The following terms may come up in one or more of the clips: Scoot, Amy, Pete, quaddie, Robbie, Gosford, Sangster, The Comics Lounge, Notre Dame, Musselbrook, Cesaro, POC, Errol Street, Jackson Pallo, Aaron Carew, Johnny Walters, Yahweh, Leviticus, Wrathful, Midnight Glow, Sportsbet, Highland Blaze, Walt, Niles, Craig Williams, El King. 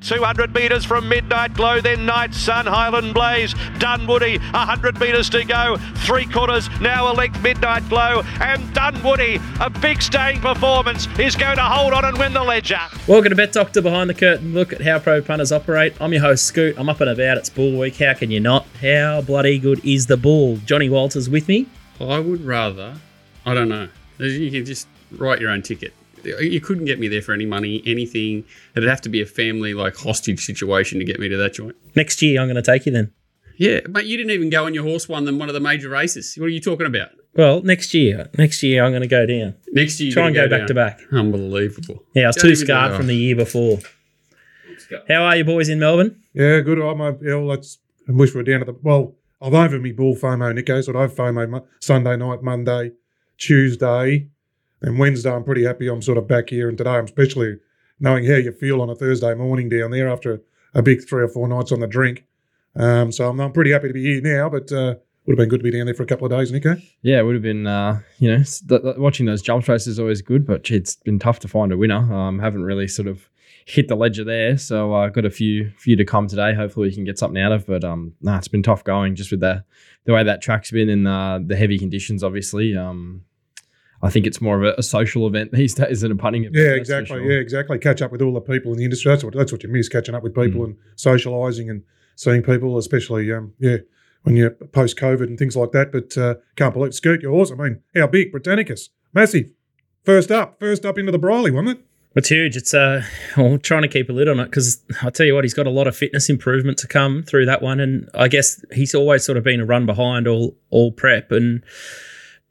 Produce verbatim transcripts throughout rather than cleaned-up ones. two hundred metres from Midnight Glow, then Night Sun, Highland Blaze, Dunwoody, one hundred metres to go, three quarters, now a length, Midnight Glow, and Dunwoody, a big staying performance, is going to hold on and win the ledger. Welcome to Bet Doctor Behind the Curtain, look at how pro punters operate. I'm your host, Scoot. I'm up and about. It's ball week. How can you not? How bloody good is the ball? Johnny Walters with me. I would rather, I don't know, you can just write your own ticket. You couldn't get me there for any money, anything. It'd have to be a family, like, hostage situation to get me to that joint. Next year, I'm going to take you then. Yeah, mate, you didn't even go on your horse one than one of the major races. What are you talking about? Well, next year. Next year, I'm going to go down. Next year, you're Try and go, go back to back. Unbelievable. Yeah, I was too scarred from the year before. How are you boys in Melbourne? Yeah, good. I'm a, yeah, well, that's, I wish we were down at the... Well, I've over me ball FOMO, Nicko, so I've FOMO Sunday night, Monday, Tuesday... And Wednesday, I'm pretty happy I'm sort of back here. And today, I'm especially knowing how you feel on a Thursday morning down there after a big three or four nights on the drink. Um, so I'm, I'm pretty happy to be here now, but uh, would have been good to be down there for a couple of days, Nico. Yeah, it would have been, uh, you know, th- th- watching those jumps races is always good, but gee, it's been tough to find a winner. Um, haven't really sort of hit the ledger there. So I've uh, got a few few to come today. Hopefully, we can get something out of. But, um, nah, it's been tough going just with the, the way that track's been and uh, the heavy conditions, obviously. Um I think it's more of a, a social event these days than a punting event. Yeah, exactly. Sure. Yeah, exactly. Catch up with all the people in the industry. That's what that's what you miss, catching up with people mm. and socialising and seeing people, especially, um, yeah, when you're post-COVID and things like that. But uh, can't believe, Scoot, you're awesome. I mean, how big? Britannicus. Massive. First up. First up into the Briley, wasn't it? It's huge. It's uh, well, trying to keep a lid on it because I tell you what, he's got a lot of fitness improvement to come through that one. And I guess he's always sort of been a run behind all all prep and...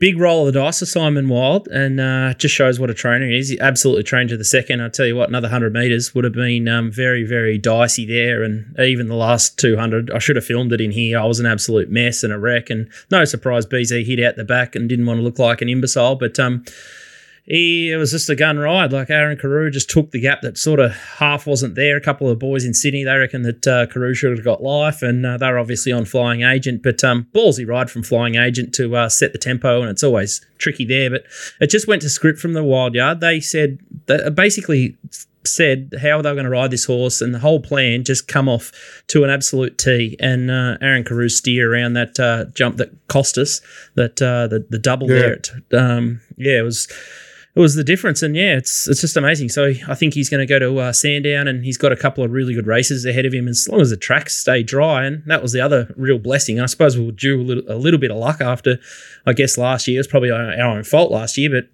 Big roll of the dice for Simon Wild, and uh, just shows what a trainer he is. He absolutely trained to the second. I tell you what, another one hundred metres would have been um, very, very dicey there, and even the last two hundred, I should have filmed it in here. I was an absolute mess and a wreck, and no surprise B Z hit out the back and didn't want to look like an imbecile, but um, he, it was just a gun ride. Like Aaron Carew just took the gap that sort of half wasn't there. A couple of boys in Sydney, they reckon that uh, Carew should have got life, and uh, they're obviously on Flying Agent, but um, ballsy ride from Flying Agent to uh, set the tempo, and it's always tricky there, but it just went to script from the wild yard. They said, they basically said how they were going to ride this horse, and the whole plan just come off to an absolute tee, and uh, Aaron Carew steer around that uh, jump that cost us, that uh, the, the double yeah. there. At, um, yeah, it was... It was the difference, and yeah, it's it's just amazing. So I think he's going to go to uh, Sandown, and he's got a couple of really good races ahead of him, as long as the tracks stay dry. And that was the other real blessing. I suppose we were due a little, a little bit of luck after, I guess, last year. It was probably our own fault last year, but.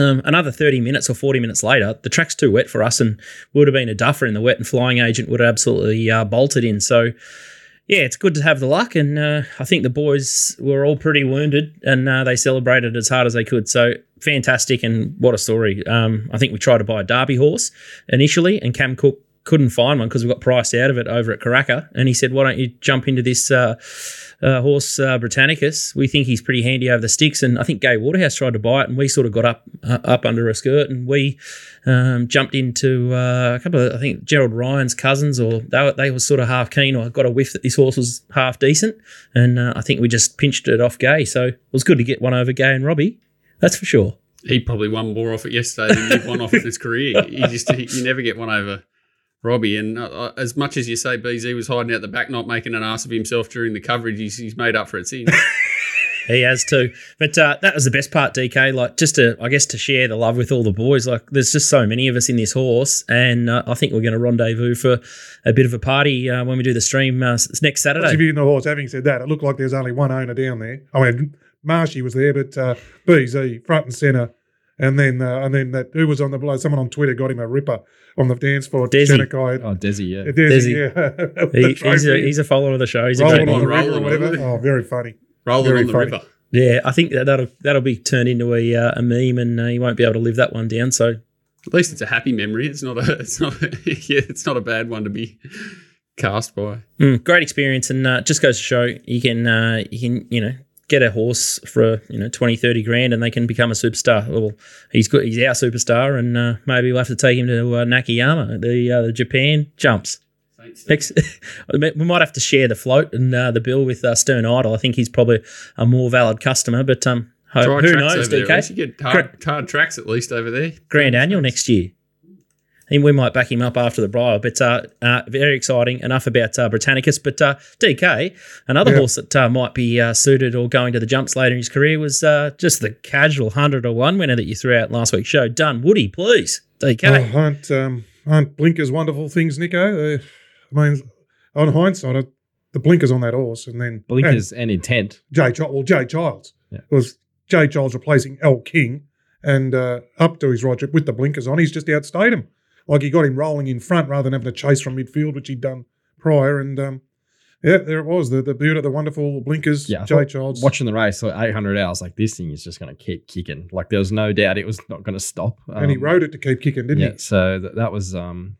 Um, another thirty minutes or forty minutes later, the track's too wet for us, and we would have been a duffer in the wet, and Flying Agent would have absolutely uh, bolted in. So, yeah, it's good to have the luck, and uh, I think the boys were all pretty wounded, and uh, they celebrated as hard as they could. So fantastic, and what a story. Um, I think we tried to buy a derby horse initially, and Cam Cook couldn't find one because we got priced out of it over at Karaka, and he said, why don't you jump into this uh, uh, horse uh, Britannicus? We think he's pretty handy over the sticks, and I think Gai Waterhouse tried to buy it, and we sort of got up uh, up under a skirt, and we um, jumped into uh, a couple of, I think, Gerald Ryan's cousins, or they were, they were sort of half keen, or got a whiff that this horse was half decent, and uh, I think we just pinched it off Gai, so it was good to get one over Gai and Robbie, that's for sure. He probably won more off it yesterday than you've won off in his career. You just he, you never get one over Robbie, and uh, as much as you say B Z was hiding out the back, not making an ass of himself during the coverage, he's, he's made up for it since. He has too. But uh, that was the best part, D K, like just to, I guess, to share the love with all the boys. Like there's just so many of us in this horse, and uh, I think we're going to rendezvous for a bit of a party uh, when we do the stream uh, next Saturday. What's you in the horse? Having said that, it looked like there's only one owner down there. I mean, Marshy was there, but uh, B Z, front and centre. And then, uh, and then that who was on the blow? Someone on Twitter got him a ripper on the dance floor. Desi, oh Desi, yeah, Desi, Desi. Yeah. he, he's, a, he's a follower of the show. He's rolling a great on the river or whatever. Oh, very funny. Rolling very on the funny. river. Yeah, I think that that'll that'll be turned into a uh, a meme, and uh, you won't be able to live that one down. So at least it's a happy memory. It's not a. It's not. A, yeah, it's not a bad one to be cast by. Mm, great experience, and uh, just goes to show you can uh, you can you know. get a horse for, you know, twenty, thirty grand and they can become a superstar. Well, he's good. He's our superstar, and uh, maybe we'll have to take him to uh, Nakayama, the, uh, the Japan jumps. Next, we might have to share the float and uh, the bill with uh, Stern Idol. I think he's probably a more valid customer, but um, ho- who knows, D K? You get hard, hard tracks at least over there. Grand annual next year. and we might back him up after the bribe. But uh, uh, very exciting. Enough about uh, Britannicus. But uh, D K, another yeah. horse that uh, might be uh, suited or going to the jumps later in his career was uh, just the casual one hundred to one winner that you threw out last week's show. Dunwoody, please, D K. Oh, aren't, um, aren't blinkers wonderful things, Nicko? Uh, I mean, on hindsight, I, the blinkers on that horse and then... Blinkers and, and intent. Jay Ch- well, Jay Childs. Yeah. It was Jay Childs replacing El King and uh, up to his right trip with the blinkers on. He's just outstayed him. Like he got him rolling in front rather than having to chase from midfield, which he'd done prior. And, um, yeah, there it was, the the beauty, the wonderful blinkers, yeah, Jay Childs. Watching the race, like eight hundred hours, like this thing is just going to keep kicking. Like there was no doubt it was not going to stop. Um, and he rode it to keep kicking, didn't yeah, he? Yeah, so th- that was um,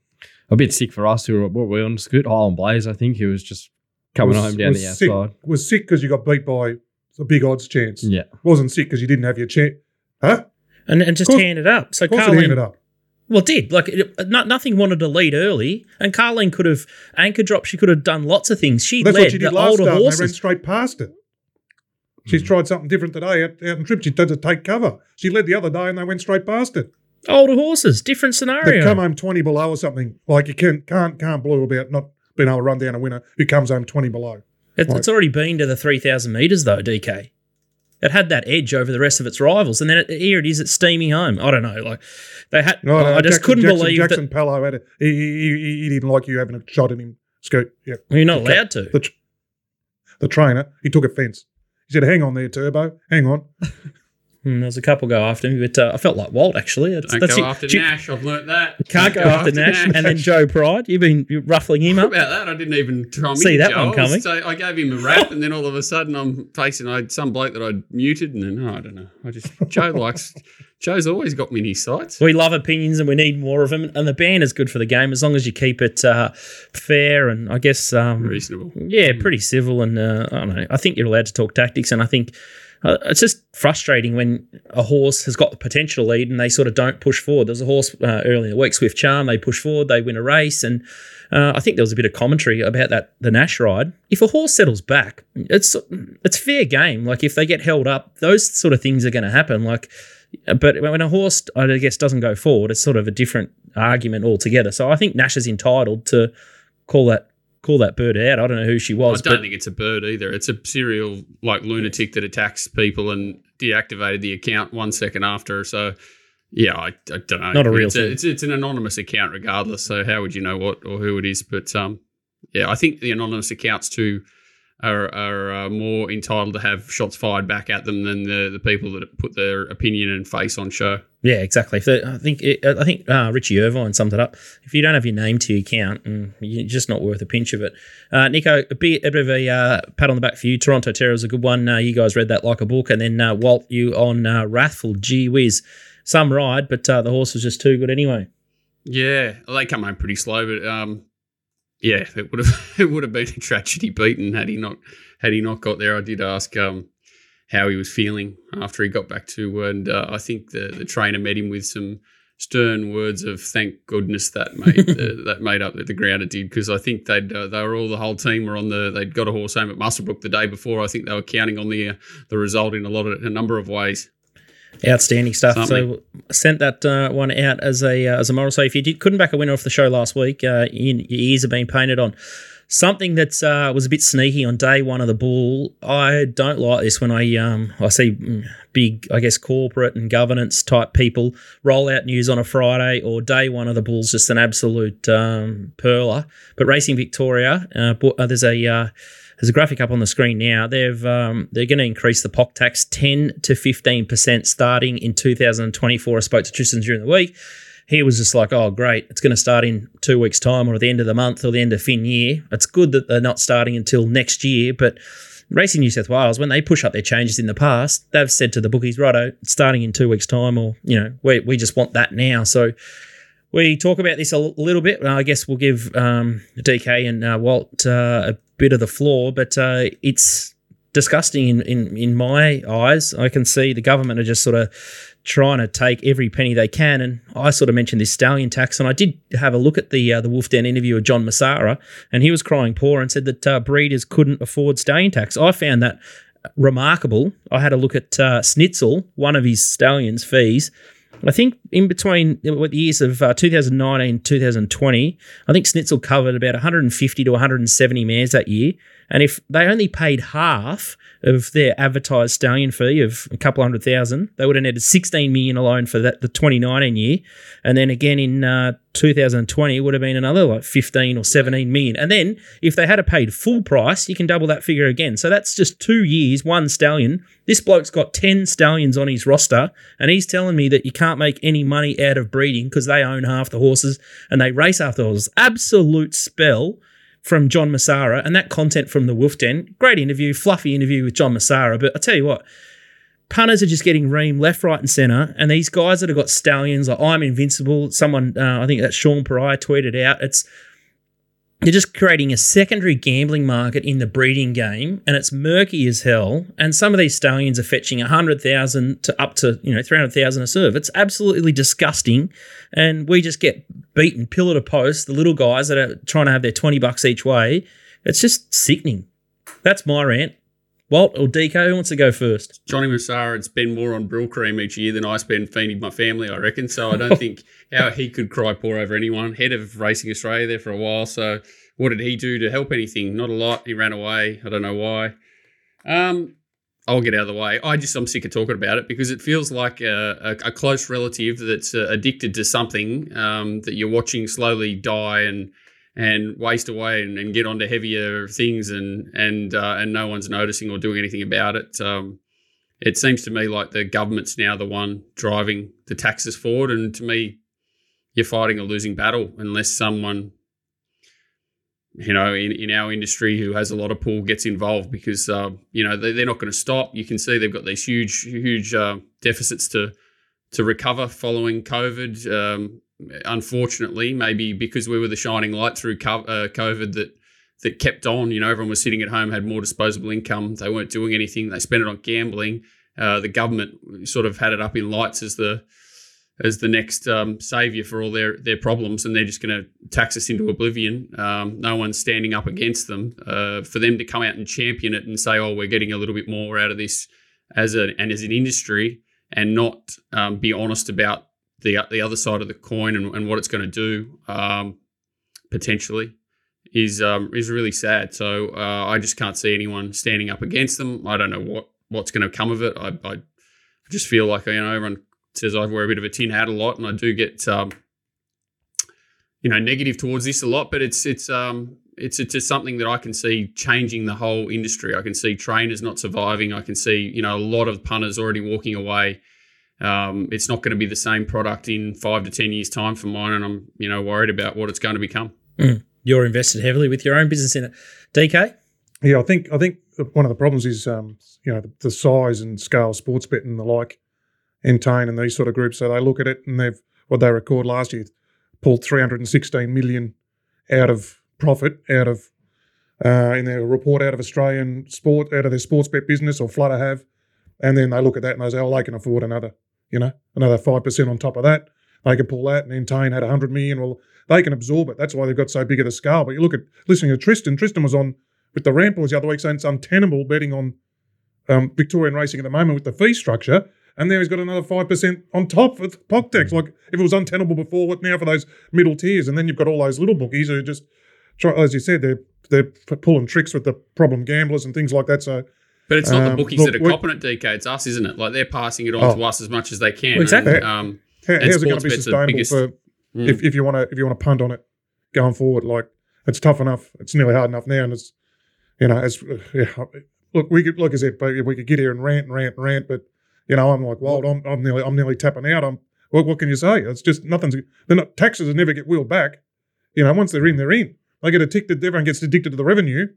a bit sick for us who were, what were we on, Scoot? Highland Blaze, I think, who was just coming was, home down the sick. outside. Was sick because you got beat by a big odds chance. Yeah. Wasn't sick because you didn't have your chance. Huh? And and just course, hand it up. So Carlene hand it up. Well, it did. Like it, not, nothing wanted to lead early, and Carlene could have anchor dropped. She could have done lots of things. She That's led what she did the last older start, horses. They ran straight past it. She's mm. tried something different today out, out in trip. She had to take cover. She led the other day, and they went straight past it. Older horses, different scenario. They come home twenty below or something. Like you can, can't can't blow about not being able to run down a winner who comes home twenty below. It, like, it's already been to the three thousand meters though, D K. It had that edge over the rest of its rivals, and then it, here it is at steamy home. I don't know, like they had. No, no, I just Jackson, couldn't Jackson, believe Jackson that Jackson Pallo had it. He, he, he didn't like you having a shot at him, Scoot. Yeah, well, you're not the allowed tra- to. The, tra- the trainer, he took offence. He said, "Hang on there, Turbo. Hang on." Mm, there's a couple go after him, but uh, I felt like Walt actually. It's, Don't that's go it. after you, Nash. I've learnt that. Can't go, go after Nash. Nash. And then Joe Pride. You've been you're ruffling him what up. About that, I didn't even try see that Joel, one coming. So I gave him a rap, and then all of a sudden I'm facing I, some bloke that I'd muted, and then oh, I don't know. I just Joe likes. Joe's always got mini sites. We love opinions, and we need more of them. And the ban is good for the game as long as you keep it uh, fair and I guess um, reasonable. Yeah, mm. pretty civil, and uh, I don't know. I think you're allowed to talk tactics, and I think. Uh, it's just frustrating when a horse has got the potential lead and they sort of don't push forward. There was a horse uh, earlier in the week, Swift Charm, they push forward, they win a race, and uh, I think there was a bit of commentary about that, the Nash ride. If a horse settles back, it's it's fair game. Like if they get held up, those sort of things are going to happen. Like, but when a horse, I guess, doesn't go forward, it's sort of a different argument altogether. So I think Nash is entitled to call that. Call that bird out. I don't know who she was. I don't think it's a bird either. It's a serial like lunatic that attacks people and deactivated the account one second after. So, yeah, I, I don't know. Not a real it's thing. A, it's, it's an anonymous account regardless, so how would you know what or who it is? But, um, yeah, I think the anonymous accounts too are, are uh, more entitled to have shots fired back at them than the, the people that put their opinion and face on show. Yeah, exactly. I think it, I think uh, Richie Irvine summed it up. If you don't have your name to your account, mm, you're just not worth a pinch of it. Uh, Nicko, a bit, a bit of a uh, pat on the back for you. Toronto Terror was a good one. Uh, you guys read that like a book. And then uh, Walt, you on uh, Wrathful, gee whiz. Some ride, but uh, the horse was just too good anyway. Yeah, they come home pretty slow, but um, yeah, it would have it would have been a tragedy beaten had he not had he not got there. I did ask. Um, how he was feeling after he got back to, and uh, I think the, the trainer met him with some stern words of thank goodness that made the, that made up that the ground it did, because I think they'd uh, they were all the whole team were on the they'd got a horse home at Musselbrook the day before. I think they were counting on the uh, the result in a lot of a number of ways. Outstanding stuff. Something. So sent that uh, one out as a uh, as a moral. So if you did, couldn't back a winner off the show last week, uh, your, your ears are being painted on. Something that uh, was a bit sneaky on day one of the bull. I don't like this when I um, I see big, I guess, corporate and governance type people roll out news on a Friday or day one of the bull's just an absolute um, perler. But Racing Victoria, uh, there's a uh, there's a graphic up on the screen now. They've um, they're going to increase the P O C tax ten to fifteen percent starting in two thousand twenty-four. I spoke to Tristan during the week. He was just like, oh, great, it's going to start in two weeks' time or at the end of the month or the end of fin year. It's good that they're not starting until next year, but Racing New South Wales, when they push up their changes in the past, they've said to the bookies, righto, it's starting in two weeks' time or, you know, we we just want that now. So we talk about this a l- little bit. I guess we'll give um, D K and uh, Walt uh, a bit of the floor, but uh, it's... disgusting in, in, in my eyes. I can see the government are just sort of trying to take every penny they can, and I sort of mentioned this stallion tax, and I did have a look at the uh, the Wolf Den interview of John Messara, and he was crying poor and said that uh, breeders couldn't afford stallion tax. I found that remarkable. I had a look at uh, Snitzel, one of his stallions' fees. I think in between the years of uh, two thousand nineteen and two thousand twenty, I think Snitzel covered about one hundred fifty to one hundred seventy mares that year. And if they only paid half of their advertised stallion fee of a couple hundred thousand, they would have netted sixteen million dollars alone for that the twenty nineteen year. And then again in uh, two thousand twenty, it would have been another like fifteen or seventeen million dollars. And then if they had a paid full price, you can double that figure again. So that's just two years, one stallion. This bloke's got ten stallions on his roster, and he's telling me that you can't make any money out of breeding because they own half the horses and they race half the horses. Absolute spell from John Messara, and that content from the Wolf Den. Great interview, fluffy interview with John Messara, but I tell you what, punters are just getting reamed left, right and centre, and these guys that have got stallions, like I'm Invincible, someone, uh, I think that's Sean Pariah tweeted out, it's they're just creating a secondary gambling market in the breeding game, and it's murky as hell, and some of these stallions are fetching one hundred thousand dollars to up to, you know, three hundred thousand dollars a serve. It's absolutely disgusting, and we just get beaten pillar to post, the little guys that are trying to have their twenty bucks each way. It's just sickening. That's my rant. Walt or D K, who wants to go first? Johnny Messara had spend more on Brill Cream each year than I spend feeding my family, I reckon. So I don't think how he could cry poor over anyone. Head of Racing Australia there for a while. So what did he do to help anything? Not a lot. He ran away. I don't know why. Um, I'll get out of the way. I just, I'm sick of talking about it because it feels like a, a, a close relative that's uh, addicted to something um, that you're watching slowly die and and waste away and, and get onto heavier things and and uh, and no one's noticing or doing anything about it. Um, it seems to me like the government's now the one driving the taxes forward, and to me, you're fighting a losing battle unless someone, you know, in, in our industry who has a lot of pull gets involved because, uh, you know, they, they're not going to stop. You can see they've got these huge, huge uh, deficits to to recover following COVID. Um, unfortunately, maybe because we were the shining light through COVID that that kept on, you know, everyone was sitting at home, had more disposable income. They weren't doing anything. They spent it on gambling. Uh, the government sort of had it up in lights as the as the next um, saviour for all their, their problems, and they're just going to tax us into oblivion. Um, no one's standing up against them. Uh, for them to come out and champion it and say, oh, we're getting a little bit more out of this as a, and as an industry and not um, be honest about the the other side of the coin and, and what it's going to do um, potentially is um, is really sad. So uh, I just can't see anyone standing up against them. I don't know what, what's going to come of it. I, I just feel like, you know, everyone says I wear a bit of a tin hat a lot, and I do get um, you know, negative towards this a lot. But it's it's um, it's it's just something that I can see changing the whole industry. I can see trainers not surviving. I can see, you know, a lot of punters already walking away. Um, it's not going to be the same product in five to ten years' time for mine, and I'm, you know, worried about what it's going to become. Mm. You're invested heavily with your own business in it, D K. Yeah, I think I think one of the problems is um, you know the, the size and scale of Sportsbet and the like, Entain and these sort of groups. So they look at it and they've what they record last year pulled three hundred sixteen million out of profit out of uh, in their report out of Australian sport out of their Sportsbet business or Flutter have, and then they look at that and they say, oh, they can afford another. You know, another five percent on top of that. They can pull that, and Entain had one hundred million dollars. Well, they can absorb it. That's why they've got so big of a scale. But you look at listening to Tristan. Tristan was on with the Rambles the other week saying it's untenable betting on um, Victorian racing at the moment with the fee structure, and now he's got another five percent on top for P O C tax. Like, if it was untenable before, what now for those middle tiers? And then you've got all those little bookies who just, try, as you said, they're, they're pulling tricks with the problem gamblers and things like that. So, but it's not um, the bookies look, that are copping it, D K. It's us, isn't it? Like, they're passing it on oh, to us as much as they can. Exactly. And, um, How, how's it going to be sustainable biggest, for mm. if, if you want to if you want to punt on it going forward? Like, it's tough enough. It's nearly hard enough now, and it's you know, it's yeah. Look, we could like I said, we could get here and rant and rant and rant, but you know, I'm like Walt. I'm, I'm nearly I'm nearly tapping out. I'm what, what can you say? It's just nothing's. They're not taxes that never get wheeled back. You know, once they're in, they're in. They get addicted. Everyone gets addicted to the revenue.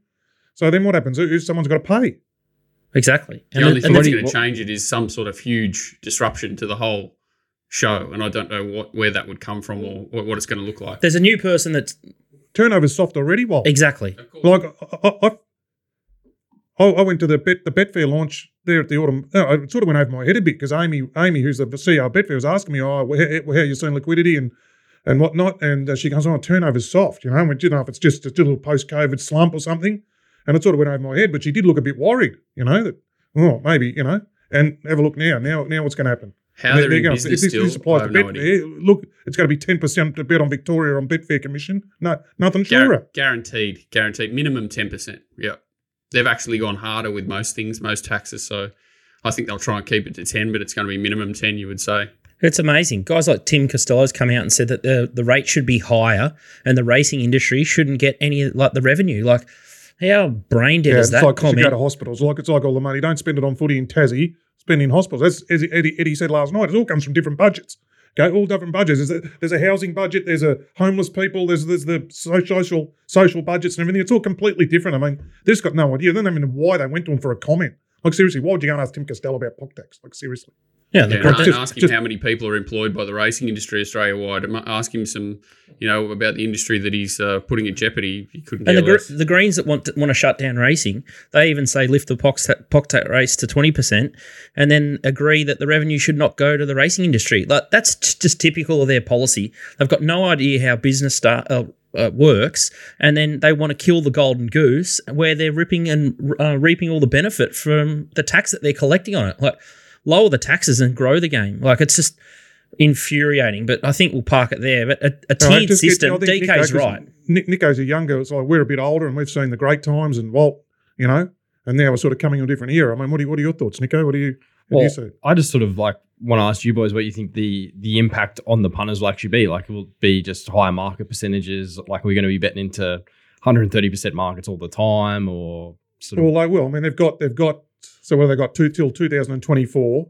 So then what happens? If someone's got to pay. Exactly. The and only thing that's going to change it is some sort of huge disruption to the whole show, and I don't know what where that would come from or what it's going to look like. There's a new person that's turnover's soft already. Well, exactly. Like I, I, I went to the bet the Betfair launch there at the autumn. No, it sort of went over my head a bit because Amy, Amy, who's the C E O of Betfair, was asking me, "Oh, how, how you seeing liquidity and and whatnot?" And she goes, "Oh, turnover's soft." You know, and we didn't know if it's just a little post-COVID slump or something. And it sort of went over my head, but she did look a bit worried, you know, that, oh, maybe, you know, and have a look now. Now, now what's going to happen? How they're, they're in business to, still, supply I have no idea. Look, it's going to be ten percent to bet on Victoria on Betfair commission. No, nothing Gar- sure. Guaranteed, guaranteed. Minimum ten percent, yeah. They've actually gone harder with most things, most taxes, so I think they'll try and keep it to ten, but it's going to be minimum ten, you would say. It's amazing. Guys like Tim Costello's come out and said that the, the rate should be higher and the racing industry shouldn't get any like the revenue. Like, how brain dead yeah, is that like comment? It's like go to hospitals. Like, it's like all the money. Don't spend it on footy in Tassie. Spend it in hospitals. As, as Eddie, Eddie said last night, it all comes from different budgets. Okay, all different budgets. There's a, there's a housing budget. There's a homeless people. There's there's the social social budgets and everything. It's all completely different. I mean, they've got no idea. They don't even know why they went to him for a comment. Like, seriously, why would you go and ask Tim Costello about P O C tax? Like, seriously. Yeah, yeah, don't just, ask him just, how many people are employed by the racing industry Australia-wide. Ask him some, you know, about the industry that he's uh, putting at jeopardy. He couldn't. And the, gr- the Greens that want to, want to shut down racing, they even say lift the P O C tax rates to twenty percent and then agree that the revenue should not go to the racing industry. Like, that's t- just typical of their policy. They've got no idea how business start, uh, uh, works, and then they want to kill the golden goose where they're ripping and uh, reaping all the benefit from the tax that they're collecting on it. Like, lower the taxes and grow the game. Like, it's just infuriating, but I think we'll park it there. But a, a tiered right, system, get, D K's Nicko, right. Nicko's a younger, it's like we're a bit older and we've seen the great times and Walt, you know, and now we're sort of coming in a different era. I mean, what are, what are your thoughts, Nicko? What do you, well, you say? I just sort of like want to ask you boys what you think the the impact on the punters will actually be. Like, it will be just higher market percentages. Like, are we going to be betting into one hundred thirty percent markets all the time or sort of? Well, they will. I mean, they've got, they've got, so what have they got two, till two thousand twenty-four,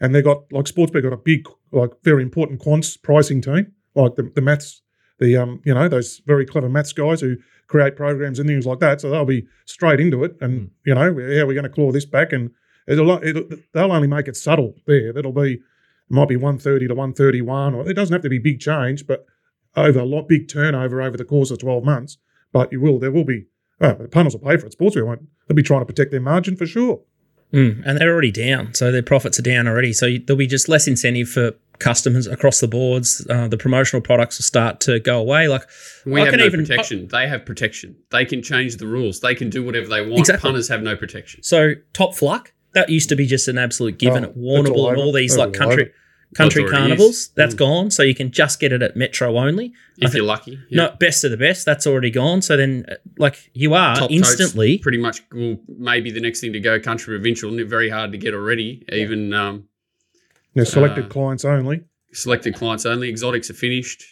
and they got like Sportsbet got a big, like very important quants pricing team, like the, the maths, the um, you know, those very clever maths guys who create programs and things like that. So they'll be straight into it, and mm. you know, yeah, we're going to claw this back, and it'll, it'll they'll only make it subtle there. That'll be it might be one thirty to one thirty-one, or it doesn't have to be big change, but over a lot big turnover over the course of twelve months. But you will there will be oh, the punters will pay for it. Sportsbet won't. They'll be trying to protect their margin for sure. Mm, and they're already down, so their profits are down already. So there'll be just less incentive for customers across the boards. Uh, the promotional products will start to go away. Like we I have can no even, protection. I, they have protection. They can change the rules. They can do whatever they want. Exactly. Punters have no protection. So top fluck, that used to be just an absolute given oh, at Warrnambool and all these that's like country over. country that's carnivals. That's mm. gone. So you can just get it at Metro only. If think, you're lucky. Yeah. No, best of the best. That's already gone. So then, like, you are top instantly. Pretty much well, maybe the next thing to go country provincial. Very hard to get already, even. Um, yeah, selected uh, clients only. Selected clients only. Exotics are finished.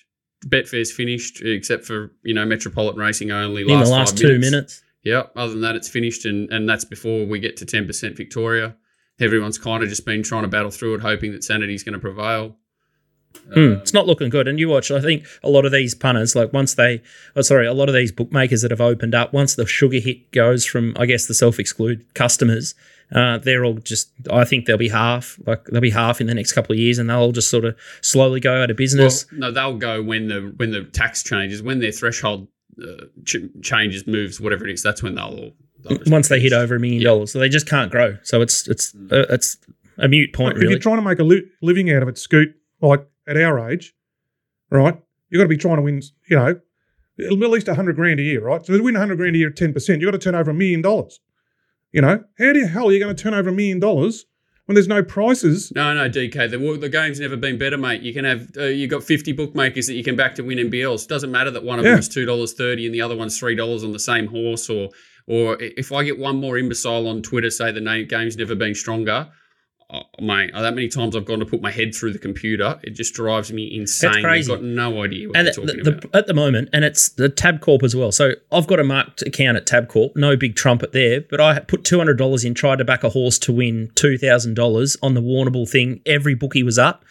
Betfair's finished, except for, you know, Metropolitan Racing only. In last the last two minutes. minutes. Yeah. Other than that, it's finished. And, and that's before we get to ten percent Victoria. Everyone's kind of just been trying to battle through it, hoping that sanity's going to prevail. Mm, um, it's not looking good. And you watch, I think a lot of these punters, like once they, oh, sorry, a lot of these bookmakers that have opened up, once the sugar hit goes from, I guess, the self-exclude customers, uh, they're all just, I think they'll be half, like they'll be half in the next couple of years and they'll just sort of slowly go out of business. Well, no, they'll go when the when the tax changes, when their threshold uh, ch- changes, moves, whatever it is, that's when they'll all. Once they hit over a million yeah. dollars, so they just can't grow. So it's it's uh, it's a mute point. Like, really, if you're trying to make a li- living out of it, Scoot, like at our age, right? You've got to be trying to win, you know, at least a hundred grand a year, right? So to win a hundred grand a year at ten percent, you've got to turn over a million dollars. You know, how the hell are you going to turn over a million dollars when there's no prices? No, no, D K, the, the game's never been better, mate. You can have uh, you got fifty bookmakers that you can back to win N B Ls. Doesn't matter that one of yeah. them is two dollars thirty and the other one's three dollars on the same horse or. Or if I get one more imbecile on Twitter say the name game's never been stronger, oh, mate, that many times I've gone to put my head through the computer, it just drives me insane. That's crazy. I've got no idea what and they're the, talking the, about. At the moment, and it's the Tabcorp as well. So I've got a marked account at Tabcorp, no big trumpet there, but I put two hundred dollars in, tried to back a horse to win two thousand dollars on the Warrnambool thing. Every bookie was up.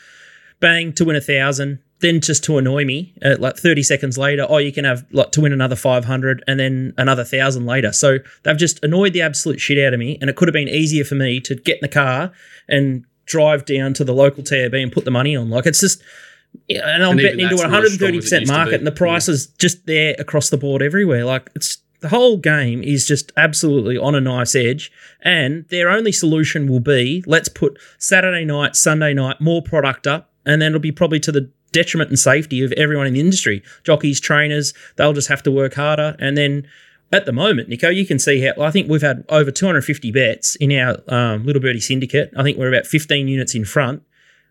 Bang, to win one thousand dollars. Then just to annoy me, uh, like thirty seconds later, oh, you can have like to win another five hundred and then another one thousand later. So they've just annoyed the absolute shit out of me, and it could have been easier for me to get in the car and drive down to the local T A B and put the money on. Like, it's just – and I'm and betting into a one hundred thirty percent market and the price yeah. is just there across the board everywhere. Like, it's the whole game is just absolutely on a knife's edge, and their only solution will be let's put Saturday night, Sunday night, more product up, and then it'll be probably to the – detriment and safety of everyone in the industry. Jockeys, trainers, they'll just have to work harder. And then at the moment, Nicko, you can see how, I think we've had over two hundred fifty bets in our um, Little Birdie Syndicate. I think we're about fifteen units in front.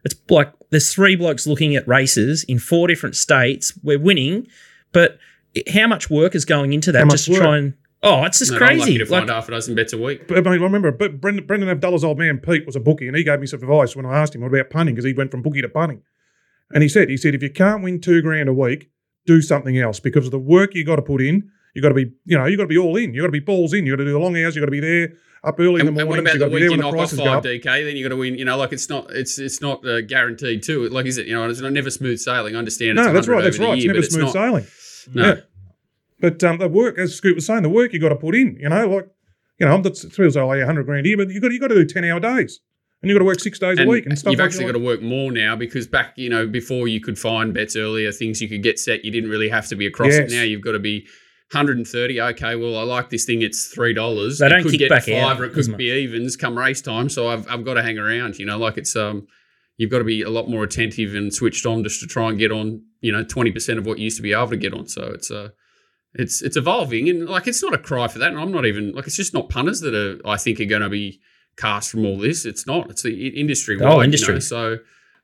It's like there's three blokes looking at races in four different states. We're winning, but how much work is going into that just to try and – oh, it's just no, crazy. I'm lucky to find like, half a dozen bets a week. But, I mean, I remember but Brendan, Brendan Abdullah's old man, Pete, was a bookie, and he gave me some advice when I asked him what about punting because he went from bookie to punting. And he said, he said, if you can't win two grand a week, do something else because of the work you got to put in. You got to be, you know, you got to be all in. You got to be balls in. You got to do the long hours. You got to be there up early and, in the morning. And what about the week you knock off five D K? Then you got to win. You know, like it's not, it's it's not uh, guaranteed too. Like is it? You know, it's not never smooth sailing. I understand. No, it's that's right. That's right. Year, it's never smooth it's sailing. No, yeah. But um, the work, as Scoot was saying, the work you got to put in. You know, like you know, I'm not thrilled I a hundred grand a year, but you got you got to do ten hour days. And you've got to work six days and a week and stuff like that. You've actually got to work more now because back, you know, before you could find bets earlier, things you could get set, you didn't really have to be across yes. it. Now you've got to be one hundred thirty. Okay, well, I like this thing. It's three dollars. They don't could kick get back five out, or it could be evens come race time. So I've I've got to hang around, you know, like it's um you've got to be a lot more attentive and switched on just to try and get on, you know, twenty percent of what you used to be able to get on. So it's uh it's it's evolving and like it's not a cry for that. And I'm not even like it's just not punters that are I think are going to be cast from all this. It's not. It's the industry. Oh, wide, industry. You know? So,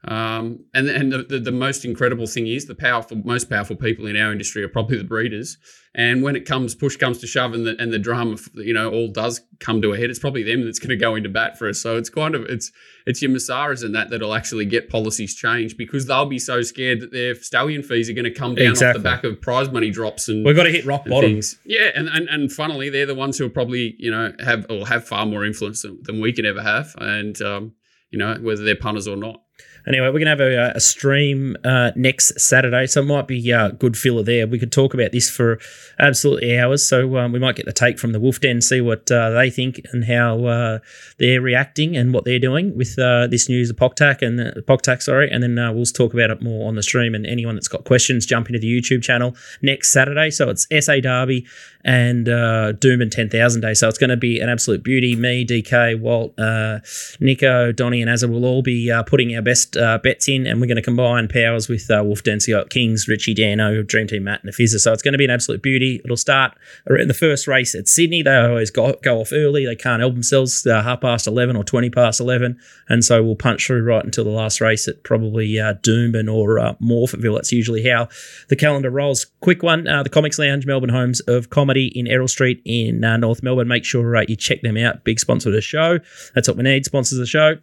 um, and and the, the the most incredible thing is the powerful, most powerful people in our industry are probably the breeders. And when it comes, push comes to shove, and the and the drama, you know, all does come to a head. It's probably them that's going to go into bat for us. So it's kind of it's it's your Messaras and that that'll actually get policies changed because they'll be so scared that their stallion fees are going to come down exactly. off the back of prize money drops and we've got to hit rock bottom. Things. Yeah, and, and and funnily, they're the ones who will probably you know have or have far more influence than, than we can ever have, and um, you know whether they're punters or not. Anyway, we're going to have a, a stream uh, next Saturday, so it might be a uh, good filler there. We could talk about this for absolutely hours, so um, we might get the take from the Wolf Den, see what uh, they think and how uh, they're reacting and what they're doing with uh, this news, the P O C TAC, and the, the P O C TAC, sorry, and then uh, we'll talk about it more on the stream. And anyone that's got questions, jump into the YouTube channel next Saturday. So it's S A Derby and uh, Doomben ten thousand Day, so it's going to be an absolute beauty. Me, D K, Walt, uh, Nicko, Donnie and Azza will all be uh, putting our best uh, bets in, and we're going to combine powers with uh, Wolf Den. So you've got Kings, Richie, Dano, Dream Team, Matt and the Fizzer. So it's going to be an absolute beauty. It'll start in the first race at Sydney. They always go, go off early. They can't help themselves, uh, half past eleven or twenty past eleven, and so we'll punch through right until the last race at probably uh, Doomben or uh, Morphettville. That's usually how the calendar rolls. Quick one, uh, the Comics Lounge, Melbourne Homes of Comedy in Errol Street in uh, North Melbourne. Make sure uh, you check them out. Big sponsor of the show. That's what we need, sponsors of the show.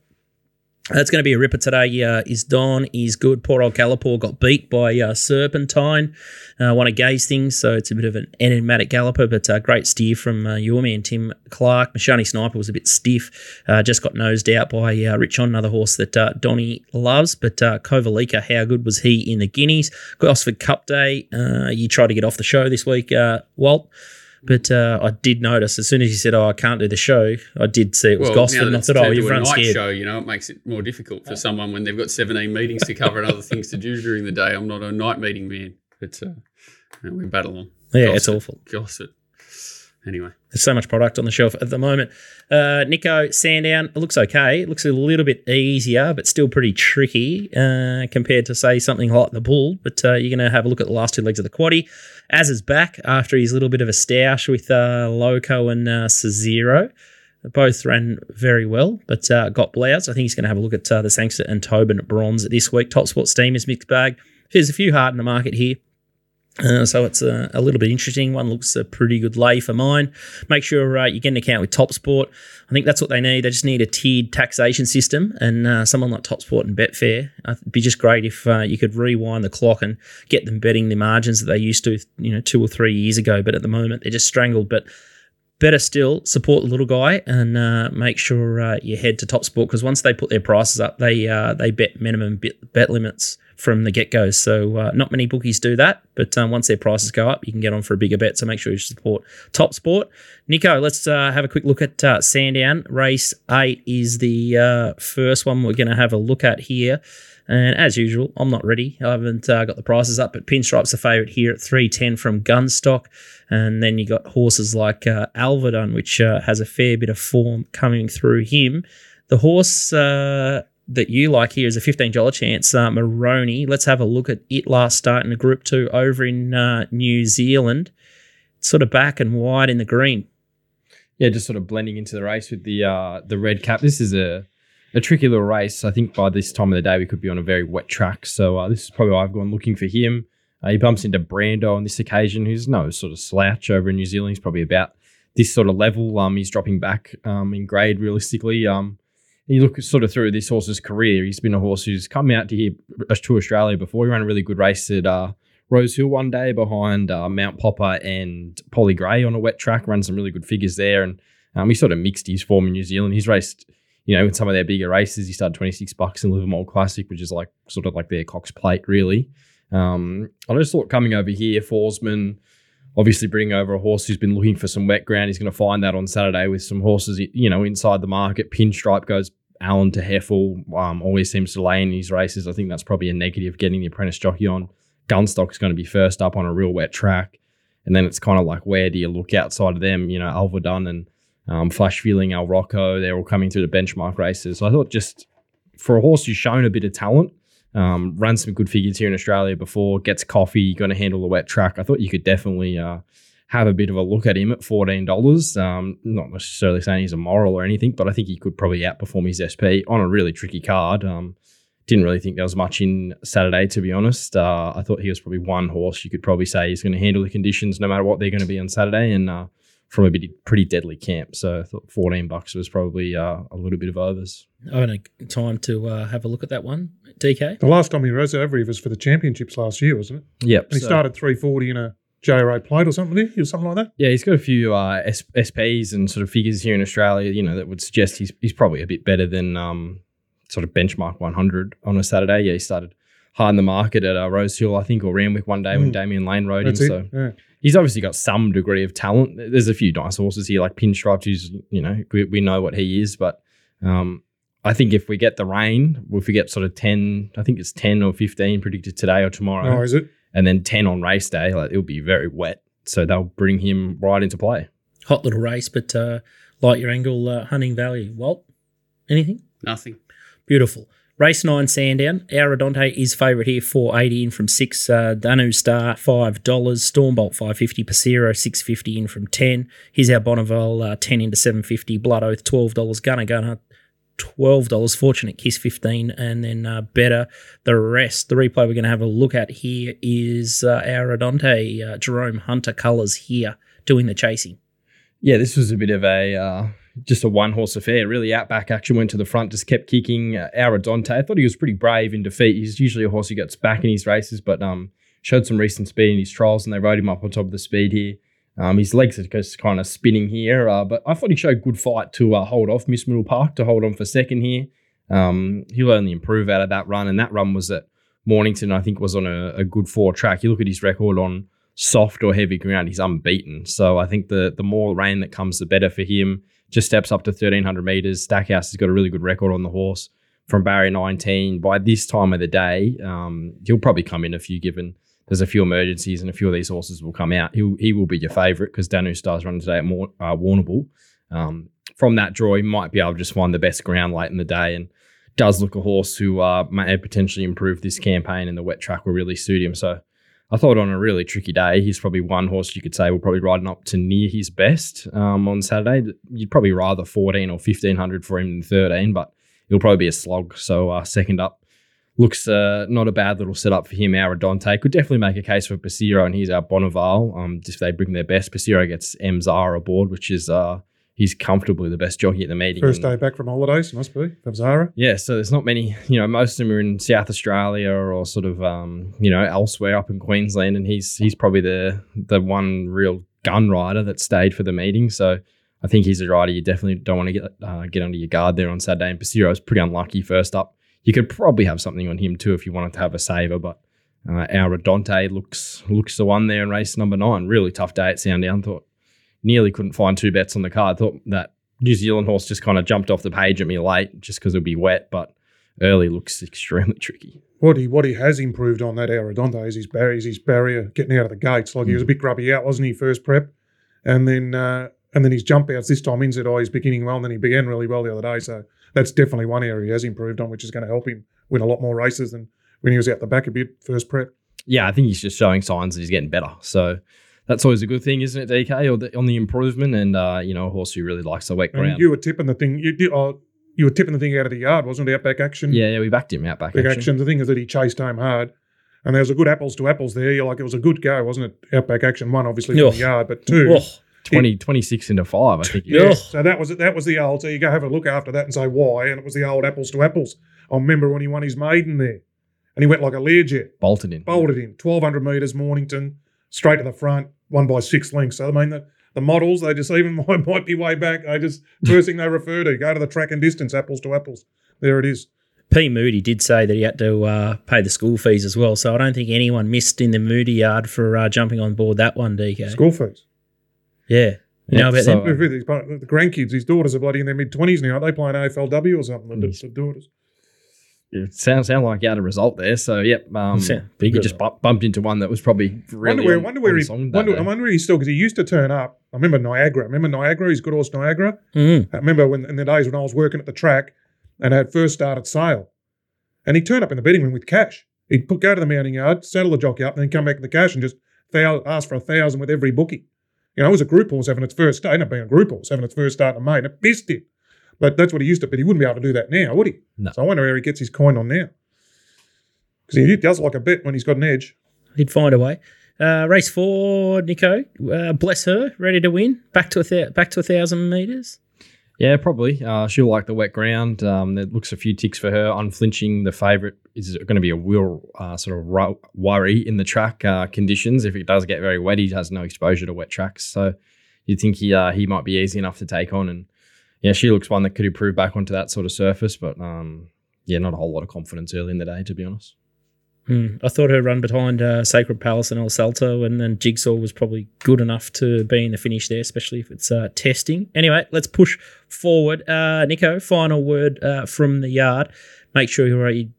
That's going to be a ripper today. Uh, is Don, is good. Poor old Gallipore got beat by uh, Serpentine, uh, one of Gay's things, so it's a bit of an enigmatic galloper, but a uh, great steer from uh, your man, Tim Clark. Mashani Sniper was a bit stiff, uh, just got nosed out by uh, Richon, another horse that uh, Donnie loves, but uh, Kovalika, how good was he in the Guineas? Gosford Cup Day, uh, you tried to get off the show this week, uh, Walt. But uh, I did notice as soon as you said, "Oh, I can't do the show," I did see it was well, Gosford. And I said, "Oh, you've run scared." Show, you know, it makes it more difficult for oh. someone when they've got seventeen meetings to cover and other things to do during the day. I'm not a night meeting man, but uh, you know, we battle on. Yeah, Gosford. It's awful. Gosford. Anyway, there's so much product on the shelf at the moment. Uh, Nicko, Sandown, it looks okay. It looks a little bit easier, but still pretty tricky uh, compared to, say, something like the Bull. But uh, you're going to have a look at the last two legs of the quaddie. Az is back after his little bit of a stoush with uh, Loco and uh, Cezero. Both ran very well, but uh, got bloused. I think he's going to have a look at uh, the Sangster and Tobin Bronze this week. Top Sport Steam is mixed bag. There's a few hard in the market here. Uh, so it's a, a little bit interesting. One looks a pretty good lay for mine. Make sure uh, you get an account with TopSport. I think that's what they need. They just need a tiered taxation system, and uh, someone like TopSport and Betfair. Uh, it'd be just great if uh, you could rewind the clock and get them betting the margins that they used to, you know, two or three years ago. But at the moment, they're just strangled. But better still, support the little guy and uh, make sure uh, you head to TopSport, because once they put their prices up, they uh, they bet minimum bet, bet limits from the get-go. So uh, not many bookies do that, but um, once their prices go up, you can get on for a bigger bet. So make sure you support TopSport. Nicko, let's uh, have a quick look at uh, Sandown. Race eight is the uh, first one we're going to have a look at here. And as usual, I'm not ready. I haven't uh, got the prices up, but Pinstripe's the favourite here at three ten from Gunstock. And then you got horses like uh, Alvedon, which uh, has a fair bit of form coming through him. The horse Uh, that you like here is a fifteen dollars chance, uh, Moroni. Let's have a look at it last start in a Group two over in uh, New Zealand. It's sort of back and wide in the green. Yeah, just sort of blending into the race with the uh, the red cap. This is a a tricky little race. I think by this time of the day, we could be on a very wet track. So uh, this is probably why I've gone looking for him. Uh, he bumps into Brando on this occasion, who's no sort of slouch over in New Zealand. He's probably about this sort of level. Um, he's dropping back um, in grade, realistically. Um, and you look sort of through this horse's career. He's been a horse who's come out to here to Australia before. He ran a really good race at uh, Rose Hill one day behind uh, Mount Popper and Polly Gray on a wet track. Ran some really good figures there. And um, he sort of mixed his form in New Zealand. He's raced, you know, in some of their bigger races. He started twenty-six bucks in Livermore Classic, which is like sort of like their Cox Plate, really. Um, I just thought coming over here, Forsman, obviously bringing over a horse who's been looking for some wet ground. He's going to find that on Saturday with some horses, you know, inside the market. Pinstripe goes Allen to Heffel, um, always seems to lay in his races. I think that's probably a negative getting the apprentice jockey on. Gunstock is going to be first up on a real wet track. And then it's kind of like, where do you look outside of them? You know, Alva Dunn and um, Flash Feeling, El Rocco, they're all coming through the benchmark races. So I thought just for a horse who's shown a bit of talent, Um, run some good figures here in Australia before, gets coffee, going to handle the wet track. I thought you could definitely uh, have a bit of a look at him at fourteen dollars. Um, not necessarily saying he's a moral or anything, but I think he could probably outperform his S P on a really tricky card. Um, didn't really think there was much in Saturday, to be honest. Uh, I thought he was probably one horse you could probably say he's going to handle the conditions no matter what they're going to be on Saturday, and uh, from a bit, pretty deadly camp. So I thought fourteen bucks was probably uh, a little bit of overs. I haven't had time to uh, have a look at that one. D K? The last time he rose over, he was for the championships last year, wasn't it? Yep. And he so, started three forty in a J R A plate or something, did he? Or something like that? Yeah, he's got a few uh, S Ps and sort of figures here in Australia, you know, that would suggest he's he's probably a bit better than um, sort of benchmark one hundred on a Saturday. Yeah, he started high in the market at uh, Rose Hill, I think, or Randwick one day mm. when Damien Lane rode That's him. It. So yeah. He's obviously got some degree of talent. There's a few nice horses here, like Pinstripe, who's, you know, we, we know what he is, but um, I think if we get the rain, if we get sort of ten, I think it's ten or fifteen predicted today or tomorrow. Oh, is it? And then ten on race day, like it'll be very wet. So they'll bring him right into play. Hot little race, but uh, like your angle, uh, hunting value. Walt, anything? Nothing. Beautiful. Race nine, Sandown. Arrodonte is favourite here, four eighty in from six. Uh, Danu Star, five dollars. Stormbolt, five fifty. Passero, six fifty in from ten. Here's our Bonneville, uh, ten into seven fifty. Blood Oath, twelve dollars. Gunner Gunner, twelve dollars, Fortunate Kiss fifteen, and then uh, Better the rest. The replay we're going to have a look at here is uh, Arrodonte, uh, Jerome Hunter Colours here doing the chasing. Yeah, this was a bit of a uh, just a one-horse affair. Really outback action, went to the front, just kept kicking. Uh, Arrodonte, I thought he was pretty brave in defeat. He's usually a horse who gets back in his races, but um, showed some recent speed in his trials, and they rode him up on top of the speed here. Um, his legs are just kind of spinning here, uh, but I thought he showed good fight to uh, hold off Miss Middle Park, to hold on for second here. Um, he'll only improve out of that run, and that run was at Mornington, I think, was on a, a good four track. You look at his record on soft or heavy ground, he's unbeaten. So I think the the more rain that comes, the better for him. Just steps up to thirteen hundred metres. Stackhouse has got a really good record on the horse from barrier nineteen. By this time of the day, um, he'll probably come in a few given. There's a few emergencies and a few of these horses will come out. He'll, he will be your favourite because Danu Star's running today at Mor- uh, Warrnambool. Um, from that draw, he might be able to just find the best ground late in the day, and does look a horse who uh, may potentially improve this campaign, and the wet track will really suit him. So I thought on a really tricky day, he's probably one horse you could say will probably ride up to near his best um, on Saturday. You'd probably rather fourteen or fifteen hundred for him than thirteen, but it'll probably be a slog. So uh, second up. Looks uh, not a bad little setup for him. Arrodonte could definitely make a case for Passero, and he's our Bonneville. Um, if they bring their best, Passero gets Mzara aboard, which is uh, he's comfortably the best jockey at the meeting. First day back from holidays, must be Mzara. Yeah, so there's not many. You know, most of them are in South Australia or sort of um, you know, elsewhere up in Queensland, and he's he's probably the the one real gun rider that stayed for the meeting. So I think he's a rider you definitely don't want to get uh, get under your guard there on Saturday. And Passero is pretty unlucky first up. You could probably have something on him too if you wanted to have a saver, but uh, Arrodonte looks looks the one there in race number nine. Really tough day at Sandown. Thought nearly couldn't find two bets on the card. Thought that New Zealand horse just kind of jumped off the page at me late just because it'll be wet, but early looks extremely tricky. What he what he has improved on that Arrodonte is his barrier, his barrier getting out of the gates. Like mm. he was a bit grubby out, wasn't he, first prep, and then uh, and then his jump outs this time inside eye is beginning well, and then he began really well the other day. So that's definitely one area he has improved on, which is going to help him win a lot more races than when he was out the back a bit first prep. Yeah, I think he's just showing signs that he's getting better. So that's always a good thing, isn't it, D K, or the, on the improvement and, uh, you know, a horse who really likes the wet ground. And you were tipping the thing. You did, oh, you were tipping the thing out of the yard, wasn't it? Outback action. Yeah, yeah, we backed him outback action. action. The thing is that he chased home hard, and there was a good apples to apples there. You're like, it was a good go, wasn't it? Outback action, one obviously from the yard, but two. Oh. twenty, twenty-six into five, I think. Yeah. Yes. So that was that was the old. So you go have a look after that and say why, and it was the old apples to apples. I remember when he won his maiden there, and he went like a Learjet. Bolted in. Bolted in. twelve hundred metres, Mornington, straight to the front, won by six lengths. So, I mean, the, the models, they just even might, might be way back. They just, first thing they refer to, go to the track and distance, apples to apples. There it is. P. Moody did say that he had to uh, pay the school fees as well, so I don't think anyone missed in the Moody yard for uh, jumping on board that one, D K. School fees. Yeah. You know about so, them? The grandkids, his daughters are bloody in their mid-twenties now. Aren't they playing A F L W or something? Mm. It's the daughters. It sounds sound like you had a result there. So, yep. Um, yeah, you just bu- bumped into one that was probably really wonder where, on, wonder where he, wonder, I wonder where he's still, because he used to turn up. I remember Niagara. Remember Niagara? He's good horse Niagara. Mm-hmm. I remember when in the days when I was working at the track and I had first started sale. And he turned up in the betting room with cash. He'd put, go to the mounting yard, saddle the jockey up, and then come back with the cash and just thou- ask for a thousand with every bookie. You know, it was a group horse having its first start. It ended up being a group horse having its first start in May, and it pissed him. But that's what he used to. But he wouldn't be able to do that now, would he? No. So I wonder where he gets his coin on now. Because he does like a bet when he's got an edge. He'd find a way. Uh, race four, Nicko. Uh, bless her. Ready to win. Back to a th- back to a thousand metres. Yeah, probably. Uh, she'll like the wet ground. Um, it looks a few ticks for her. Unflinching, the favourite is going to be a real uh, sort of ro- worry in the track uh, conditions. If it does get very wet, he has no exposure to wet tracks. So you'd think he uh, he might be easy enough to take on. And, yeah, she looks one that could improve back onto that sort of surface. But, um, yeah, not a whole lot of confidence early in the day, to be honest. Hmm. I thought her run behind uh, Sacred Palace and El Salto and then Jigsaw was probably good enough to be in the finish there, especially if it's uh, testing. Anyway, let's push forward. Uh, Nicko, final word uh, from the yard. Make sure you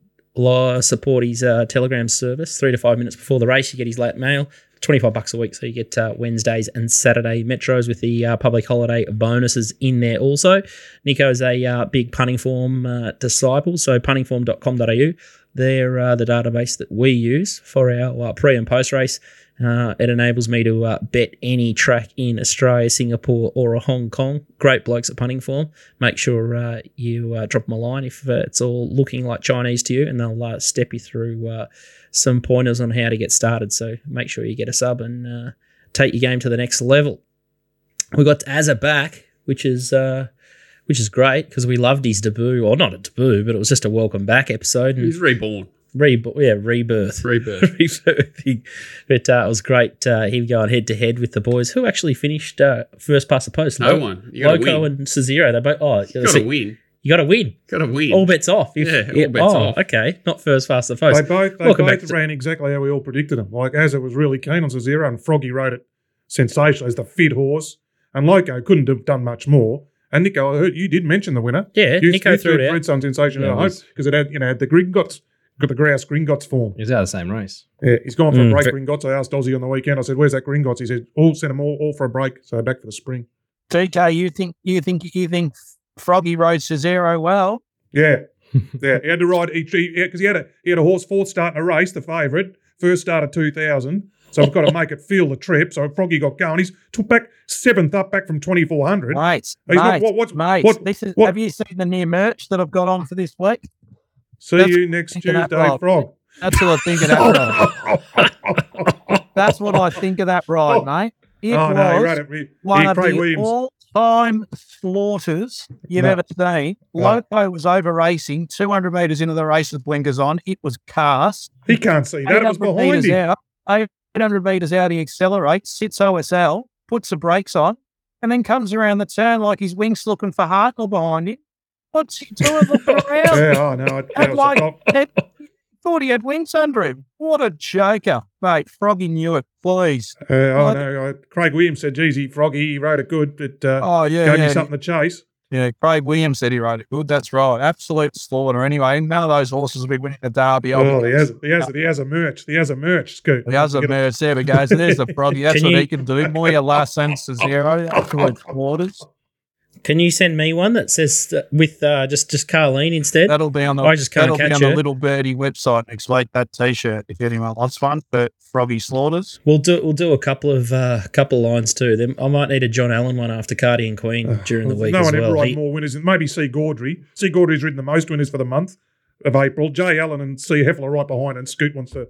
support his uh, Telegram service. Three to five minutes before the race, you get his late mail. twenty-five bucks a week, so you get uh, Wednesdays and Saturday metros with the uh, public holiday bonuses in there also. Nicko is a uh, big punning form uh, disciple, so punning form dot com dot a u. They're uh, the database that we use for our uh, pre- and post-race. Uh, it enables me to uh, bet any track in Australia, Singapore or Hong Kong. Great blokes at punting form. Make sure uh, you uh, drop them a line if uh, it's all looking like Chinese to you, and they'll uh, step you through uh, some pointers on how to get started. So make sure you get a sub and uh, take your game to the next level. We got Azza back, which is... Uh, Which is great because we loved his debut. Or well, not a debut, but it was just a welcome back episode. He's reborn. Reborn, yeah, rebirth. Rebirth. Rebirthing. But uh, it was great. Uh, he going head-to-head with the boys who actually finished uh, first past the post. No Lo- one. You gotta Loco win. And Cesaro. They both, oh, you got to win. You got to win. Got to win. All bets off. If, yeah, all yeah, bets oh, off. okay. Not first past the post. They both, they welcome both back ran to- exactly how we all predicted them. Like, Azza was really keen on Cesaro, and Froggy rode it sensational as the fit horse. And Loco couldn't have done much more. And Nicko, I heard you did mention the winner. Yeah, you, Nicko you threw it out. Red Sun Sensation yeah, at home because it had, you know, had the Gringotts, got the Grouse Gringotts form. He's out of the same race. Yeah, he's gone for mm, a break. Gringotts. I asked Ozzy on the weekend. I said, "Where's that Gringotts?" He said, "All sent them all, all for a break." So back for the spring. D K, you think you think you think Froggy rode Cesaro well? Yeah, yeah. He had to ride each because he had a he had a horse fourth start in a race, the favourite, first start of two thousand. So I've got to make it feel the trip. So Froggy got going. He's took back seventh up back from twenty-four hundred. Mate, he's mate, what, what's, mate. What, this is, what? Have you seen the new merch that I've got on for this week? See That's you next Tuesday, Frog. Frog. That's what I think of that ride. That's what I think of that ride, mate. It oh, was no, right. he, one he of the Williams. all-time slaughters you've no. ever seen. No. Loco was over racing, two hundred metres into the race with blinkers on. It was cast. He can't see that. It was behind him. Out, eight hundred metres out, he accelerates, sits O S L, puts the brakes on, and then comes around the turn like his wings looking for Hartnell behind him. What's he doing looking around? Yeah, I know. I like, thought he had wings under him. What a joker, mate. Froggy knew it, please. Uh, I know. Craig Williams said, geez, he, Froggy, he rode it good, but uh, oh, yeah, gave yeah, me something to chase. Yeah, Craig Williams said he rode it good. That's right. Absolute slaughter. Anyway, none of those horses will be winning the derby. Oh, he has, he has, he has a merch. He has a merch, Scoot. He has a merch. There we go. So there's the Froggy. That's what you... he can do. Moya Larsen, Cesaro, absolute slaughters. Can you send me one that says uh, with uh, just just Carlene instead? That'll be on the, I just can't that'll catch be on the Little Birdie website next week. That T-shirt, if anyone wants one, for Froggy Slaughters. We'll do we'll do a couple of uh, couple lines too. Then I might need a John Allen one after Cardi and Queen uh, during well, the week. No as one well. ever he, had more winners, and maybe C Gaudry. C Gaudry's ridden the most winners for the month of April. Jay Allen and C Heffler right behind, and Scoot wants to.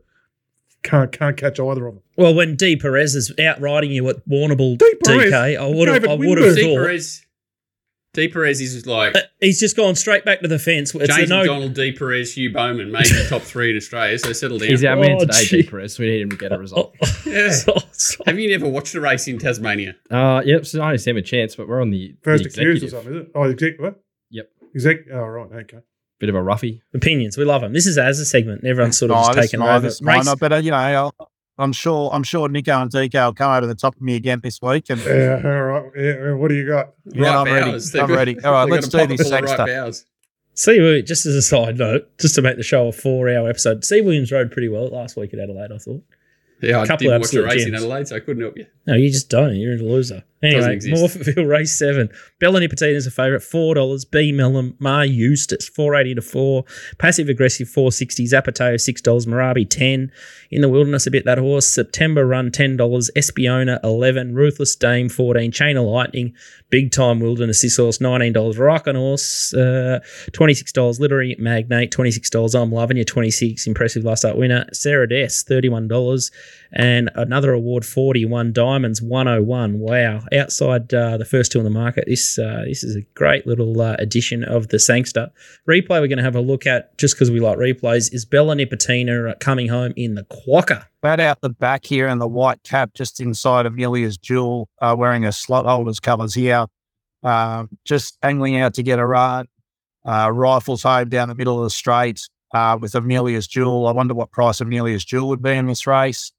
Can't can't catch either of them. Well, when D Perez is out riding you at Warrnambool, D K, I would have I would have thought. Perez, D Perez is like uh, he's just gone straight back to the fence. It's James no- Donald, D Perez, Hugh Bowman made the top three in Australia, so settle down. He's our oh, man today, gee. D Perez. We need him to get a result. Yeah. Have you never watched a race in Tasmania? Uh yep. So I only see him a chance, but we're on the first the accused or something, is it? Oh, executive. Yep. Exec. Oh right. Okay. Bit of a roughie. Opinions, we love them. This is as a segment. Everyone's sort of no, just taken no, over. No, no, but uh, you know, I'll, I'm sure, I'm sure Nicko and D K will come over the top of me again this week. And yeah, all right. Yeah, what do you got? Yeah, right, I'm bows. ready. I'm good. ready. All right, let's do this next right time. See, just as a side note, just to make the show a four-hour episode, C. Williams rode pretty well last week at Adelaide. I thought. Yeah, I didn't watch a race gems. in Adelaide, so I couldn't help you. No, you just don't. You're a loser. Anyway, Morphettville race seven. Bellany Patina is a favourite, four dollars. B. Mellum, Ma Eustace, four eighty to four. Passive Aggressive, four sixty. Zapateo, six dollars. Marabi, ten dollars. In the Wilderness, a bit that horse. September Run, ten dollars. Espiona, eleven dollars. Ruthless Dame, fourteen dollars. Chain of Lightning, Big Time Wilderness, this horse, nineteen dollars. Rock on Horse, uh, twenty-six dollars. Literary Magnate, twenty-six dollars. I'm Loving You, twenty-six dollars. Impressive Last Up winner. Sarah Dess, thirty-one dollars. And another award, forty-one Diamonds, one oh one. Wow. Outside uh, the first two in the market, this uh, this is a great little uh, addition of the Sangster. Replay we're going to have a look at, just because we like replays, is Bella Nipotina uh, coming home in the Quokka. Bat out the back here in the white cap, just inside of Nilia's Jewel, uh, wearing her slot holder's colours here. Uh, just angling out to get a run. Uh, rifles home down the middle of the straight uh, with Amelia's Jewel. I wonder what price Amelia's Jewel would be in this race.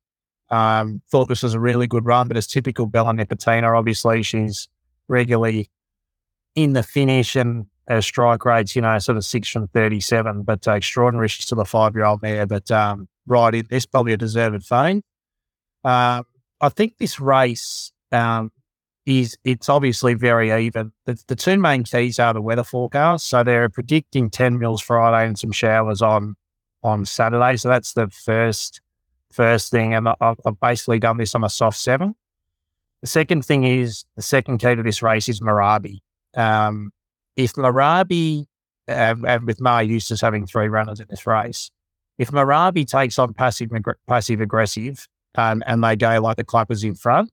Um, thought this was a really good run, but it's typical Bella Nipotina. Obviously, she's regularly in the finish and her strike rates, you know, sort of six from thirty-seven, but uh, extraordinary. She's still a five-year-old mare, but um, right in this, probably a deserved fame. Uh, I think this race um, is, it's obviously very even. The, the two main keys are the weather forecast. So they're predicting ten mils Friday and some showers on, on Saturday. So that's the first First thing, and I've, I've basically done this on a soft seven. The second thing is, the second key to this race is Marabi. Um, if Marabi, uh, and with Ma Eustace having three runners in this race, if Marabi takes on passive passive aggressive um, and they go like the clappers in front,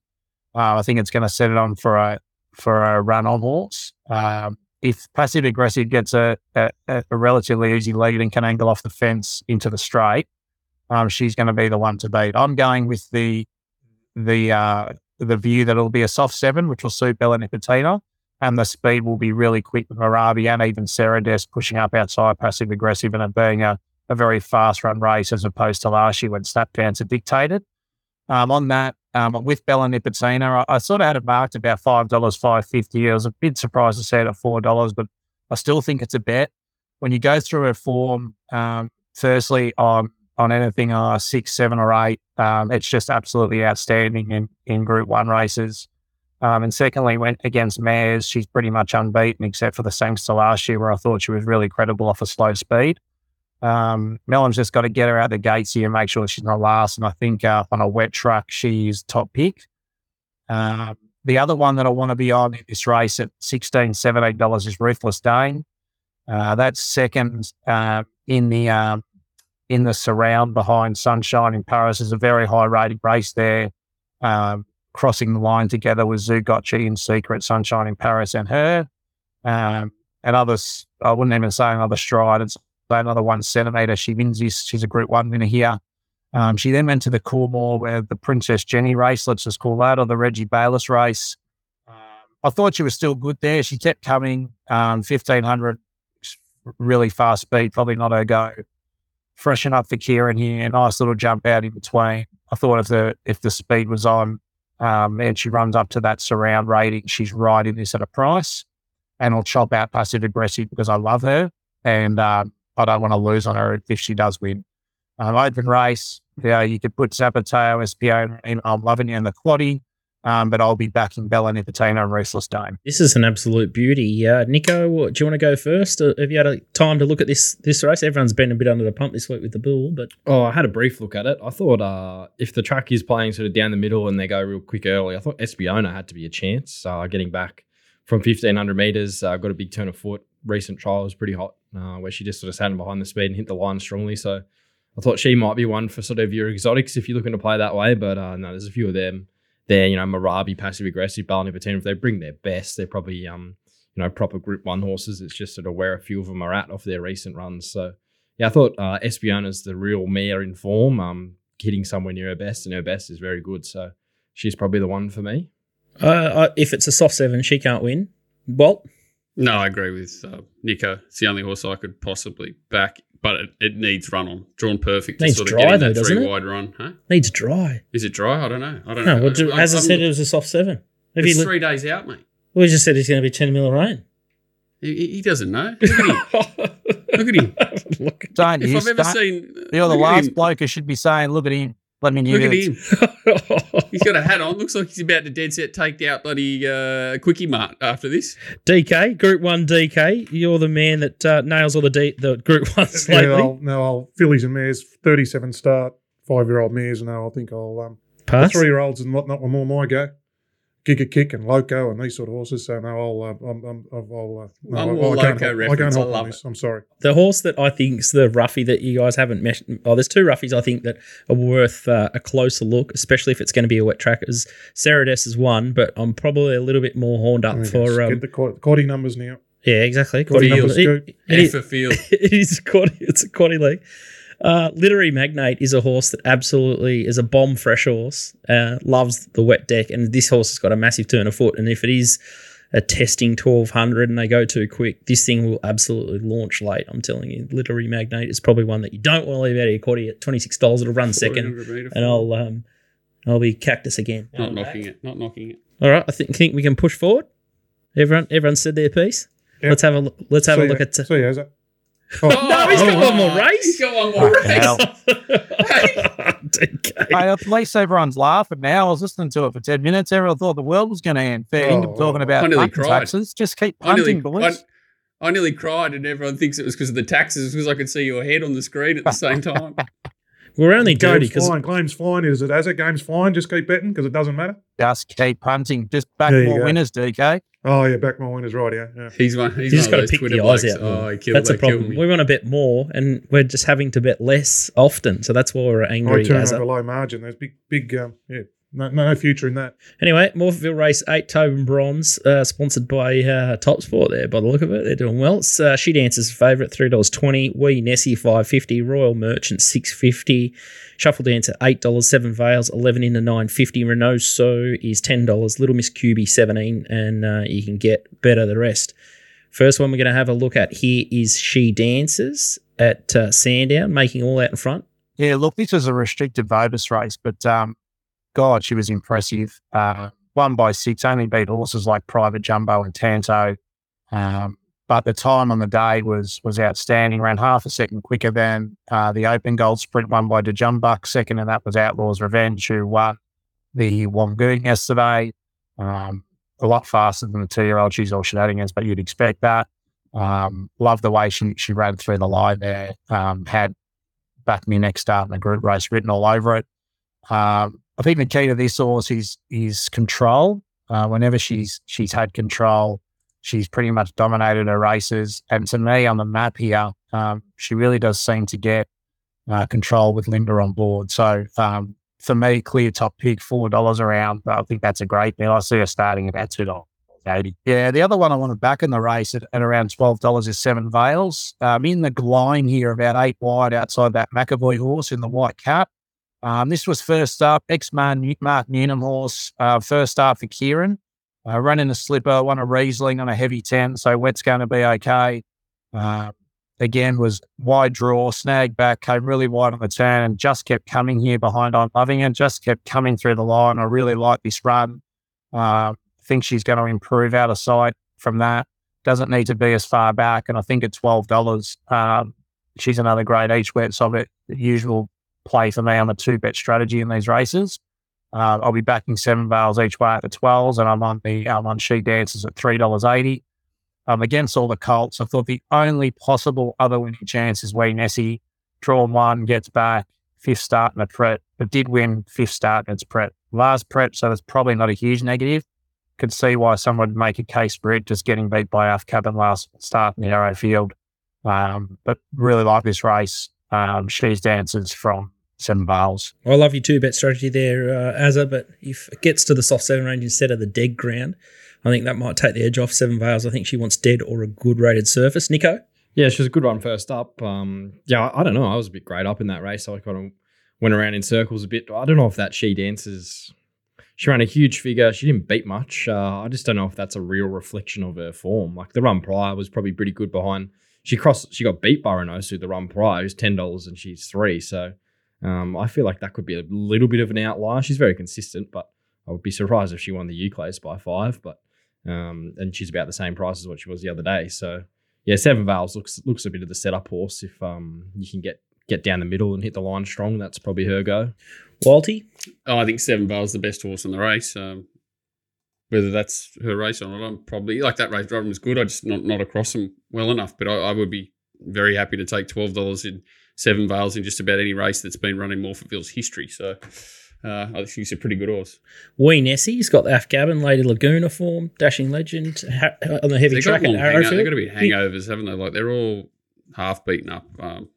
uh, I think it's going to set it on for a for a run on horse. Um, if passive aggressive gets a, a, a relatively easy lead and can angle off the fence into the straight, Um, she's going to be the one to beat. I'm going with the the uh, the view that it'll be a soft seven, which will suit Bella Nipotina, and the speed will be really quick with Marabi and even Sarah Dess pushing up outside passive aggressive, and it being a, a very fast run race as opposed to last year when snapdowns are dictated. Um, on that, um, with Bella Nipotina, I, I sort of had it marked about five dollars five fifty. I was a bit surprised to see it at four dollars, but I still think it's a bet. When you go through her form, um, firstly on. on anything uh, six, seven or eight. Um, it's just absolutely outstanding in, in Group one races. Um, and secondly, went against mares, she's pretty much unbeaten except for the Sangster last year where I thought she was really credible off a slow speed. Um, Mellon's just got to get her out the gates here and make sure she's not last. And I think uh, on a wet track, she's top pick. Uh, the other one that I want to be on in this race at sixteen dollars, seventeen dollars is Ruthless Dane. Uh, that's second uh, in the... Um, in the surround behind Sunshine in Paris. Is a very high-rated race there, um, crossing the line together with Zugotchi in Secret, Sunshine in Paris and her. Um, and others, I wouldn't even say another stride. It's another one centimetre. She wins this. She's a Group one winner here. Um, she then went to the Coolmore where the Princess Jenny race, let's just call that, or the Reggie Bayliss race. Um, I thought she was still good there. She kept coming, um, fifteen hundred, really fast speed, probably not her go. Freshen up for Kieran here, a nice little jump out in between. I thought if the if the speed was on um, and she runs up to that surround rating, she's right in this at a price, and I'll chop out passive aggressive because I love her and uh, I don't want to lose on her if she does win. Um, open race, yeah, you could put Zapateo, Espiona, in I'm Loving You in the Quaddy. Um, but I'll be backing Bell and Entertain on Restless Dime. This is an absolute beauty. Uh, Nicko, do you want to go first? Uh, have you had a time to look at this this race? Everyone's been a bit under the pump this week with the bull, but oh, I had a brief look at it. I thought uh, if the track is playing sort of down the middle and they go real quick early, I thought Espiona had to be a chance. Uh, getting back from fifteen hundred metres, uh, got a big turn of foot. Recent trial was pretty hot, uh, where she just sort of sat in behind the speed and hit the line strongly. So I thought she might be one for sort of your exotics if you're looking to play that way. But uh, no, there's a few of them. They're, you know, Marabi, passive-aggressive, Balanipatina. If they bring their best, they're probably, um, you know, proper Group one horses. It's just sort of where a few of them are at off their recent runs. So, yeah, I thought uh, Espiona's the real mare in form, um, hitting somewhere near her best, and her best is very good. So she's probably the one for me. Uh, uh, if it's a soft seven, she can't win. Walt? No, I agree with uh, Nicko. It's the only horse I could possibly back, but it, it needs run on. Drawn perfect to needs sort of dry, get in though, that three-wide run. Huh? Needs dry. Is it dry? I don't know. I don't no, know. Well, do, I, as I, I said, it was a soft seven. Have it's you three days out, mate. We just said it's going to be ten mil of rain. He, he doesn't know. Look at him. Look at him. Look at don't if you, I've ever seen... You're the last him. bloke who should be saying, look at him. Let me Look at him. He's got a hat on. Looks like he's about to dead set take out bloody uh, Quickie Mart after this. D K, Group one D K, you're the man that uh, nails all the D- the Group ones yeah, lately. I'll, no, I'll fillies and mares, thirty-seven start, five-year-old mares, and no, I think I'll um, pass. Three-year-olds and whatnot were more my go. Giga Kick and Loco and these sort of horses. So, no, I'll... Uh, I'm, I'm, I'll uh, no, I'm all I, I Loco reference. I can't help I love it. This. I'm sorry. The horse that I think's the roughy that you guys haven't met... Oh, there's two roughies I think that are worth uh, a closer look, especially if it's going to be a wet track. Cerades is one, but I'm probably a little bit more horned up for... Get um, the quaddie numbers now. Yeah, exactly. Quaddie numbers. It, it, it is a quaddie. It's a quaddie league. Uh, Literary Magnate is a horse that absolutely is a bomb fresh horse, uh, loves the wet deck, and this horse has got a massive turn of foot, and if it is a testing twelve hundred and they go too quick, this thing will absolutely launch late, I'm telling you. Literary Magnate is probably one that you don't want to leave out of your quarter at twenty-six dollars. It'll run second, and I'll um, I'll be Cactus again. Not um, knocking it, not knocking it. All right, I think, think we can push forward. Everyone, everyone said their piece. Yep. Let's have a let's have See a look you. at. Uh, See you, Jose. Oh, no, he's got oh, one more race. He's got one more race. Hey, at least everyone's laughing now. I was listening to it for ten minutes. Everyone thought the world was going to end. Fair oh, income talking about taxes. Just keep punting, boys. I, I nearly cried, and everyone thinks it was because of the taxes because I could see your head on the screen at the same time. We're only dirty because claims flying. Is it as it game's flying? Just keep betting because it doesn't matter. Just keep punting. Just back more go. winners, D K. Oh yeah, back my winners, right? Yeah, yeah. he's one. He's, he's one just got to pick Twitter the eyes out. Oh, he killed, that's a problem. Me. We want to bet more, and we're just having to bet less often. So that's why we're angry. I turn over a low margin. There's big, big. Um, yeah, no, no future in that. Anyway, Morphettville race eight, Tobin Bronze, uh, sponsored by uh, Top Sport. There, by the look of it, they're doing well. It's uh, She Dancer's favourite, three dollars twenty. Wee Nessie five fifty. Royal Merchant six fifty. Shuffle Dancer eight dollars. Seven Veils eleven into nine fifty. Renoso is ten dollars. Little Miss Q B seventeen, and uh, you can get better the rest. First one we're going to have a look at here is She Dances at uh, Sandown, making all out in front. Yeah, look, this was a restricted Vobis race, but um, God, she was impressive. Uh, one by six, only beat horses like Private Jumbo and Tanto. Um, But the time on the day was was outstanding. Ran half a second quicker than uh, the Open Gold Sprint won by DeJumbuck. Second, and that was Outlaw's Revenge, who won the Wongoon yesterday. Um, a lot faster than the two-year-old. She's all shenanigans, but you'd expect that. Um, Love the way she she ran through the line there. Um, had Back Me Next Start in the group race written all over it. Um, I think the key to this horse is is control. Uh, whenever she's she's had control, she's pretty much dominated her races. And to me, on the map here, um, she really does seem to get uh, control with Linda on board. So um, for me, clear top pick, four dollars around. I think that's a great deal. I see her starting about two dollars eighty. Yeah, the other one I want to back in the race at, at around twelve dollars is Seven Veils. Um, in the line here, about eight wide outside that McAvoy horse in the white cap. Um, this was first up, ex-man Mark Newnham horse, uh, first up for Kieran. Uh, run in a slipper, won a Riesling on a heavy ten, so wet's going to be okay. Uh, again, was wide draw, snag back, came really wide on the turn and just kept coming here behind I'm Loving It, just kept coming through the line. I really like this run. I uh, think she's going to improve out of sight from that. Doesn't need to be as far back, and I think at twelve dollars, um, she's another great each wet, so the usual play for me on the two-bet strategy in these races. Uh, I'll be backing seven bales each way at the twelves, and I'm on the I'm on She Dances at three dollars eighty. Um, against all the colts, I thought the only possible other winning chance is Wee Nessie. Drawn one, gets back, fifth start in a prep, but did win fifth start in its prep. Last prep, so that's probably not a huge negative. Could see why someone would make a case for it, just getting beat by Alf Cabin last start in the Arrow Field. Um, but really like this race. Um, She's Dances from seven bales. I love your two-bet strategy there, uh, Azza, but if it gets to the soft seven range instead of the dead ground, I think that might take the edge off seven bales. I think she wants dead or a good rated surface. Nicko? Yeah, she was a good one first up. Um, yeah, I, I don't know. I was a bit great up in that race. So I kind of went around in circles a bit. I don't know if that She Dances... She ran a huge figure. She didn't beat much. Uh, I just don't know if that's a real reflection of her form. Like the run prior was probably pretty good behind. She crossed. She got beat by Renosu the run prior, who's ten dollars and she's three. So um, I feel like that could be a little bit of an outlier. She's very consistent, but I would be surprised if she won the Euclase by five. But um, and she's about the same price as what she was the other day. So yeah, Seven Vales looks looks a bit of the setup horse. If um, you can get. Get down the middle and hit the line strong. That's probably her go. Walty? Oh, I think Seven Bale's the best horse in the race. Um, whether that's her race or not, I'm probably like that race driving was good. I just not not across him well enough. But I, I would be very happy to take twelve dollars in Seven Bales in just about any race that's been run in Morphettville's history. So uh, I think she's a pretty good horse. Wee Nessie, he's got the Alf Gabin, Lady Laguna form, Dashing Legend ha- on the heavy they've track. Got at hango- they've got a bit hangovers, haven't they? Like they're all half beaten up. Um,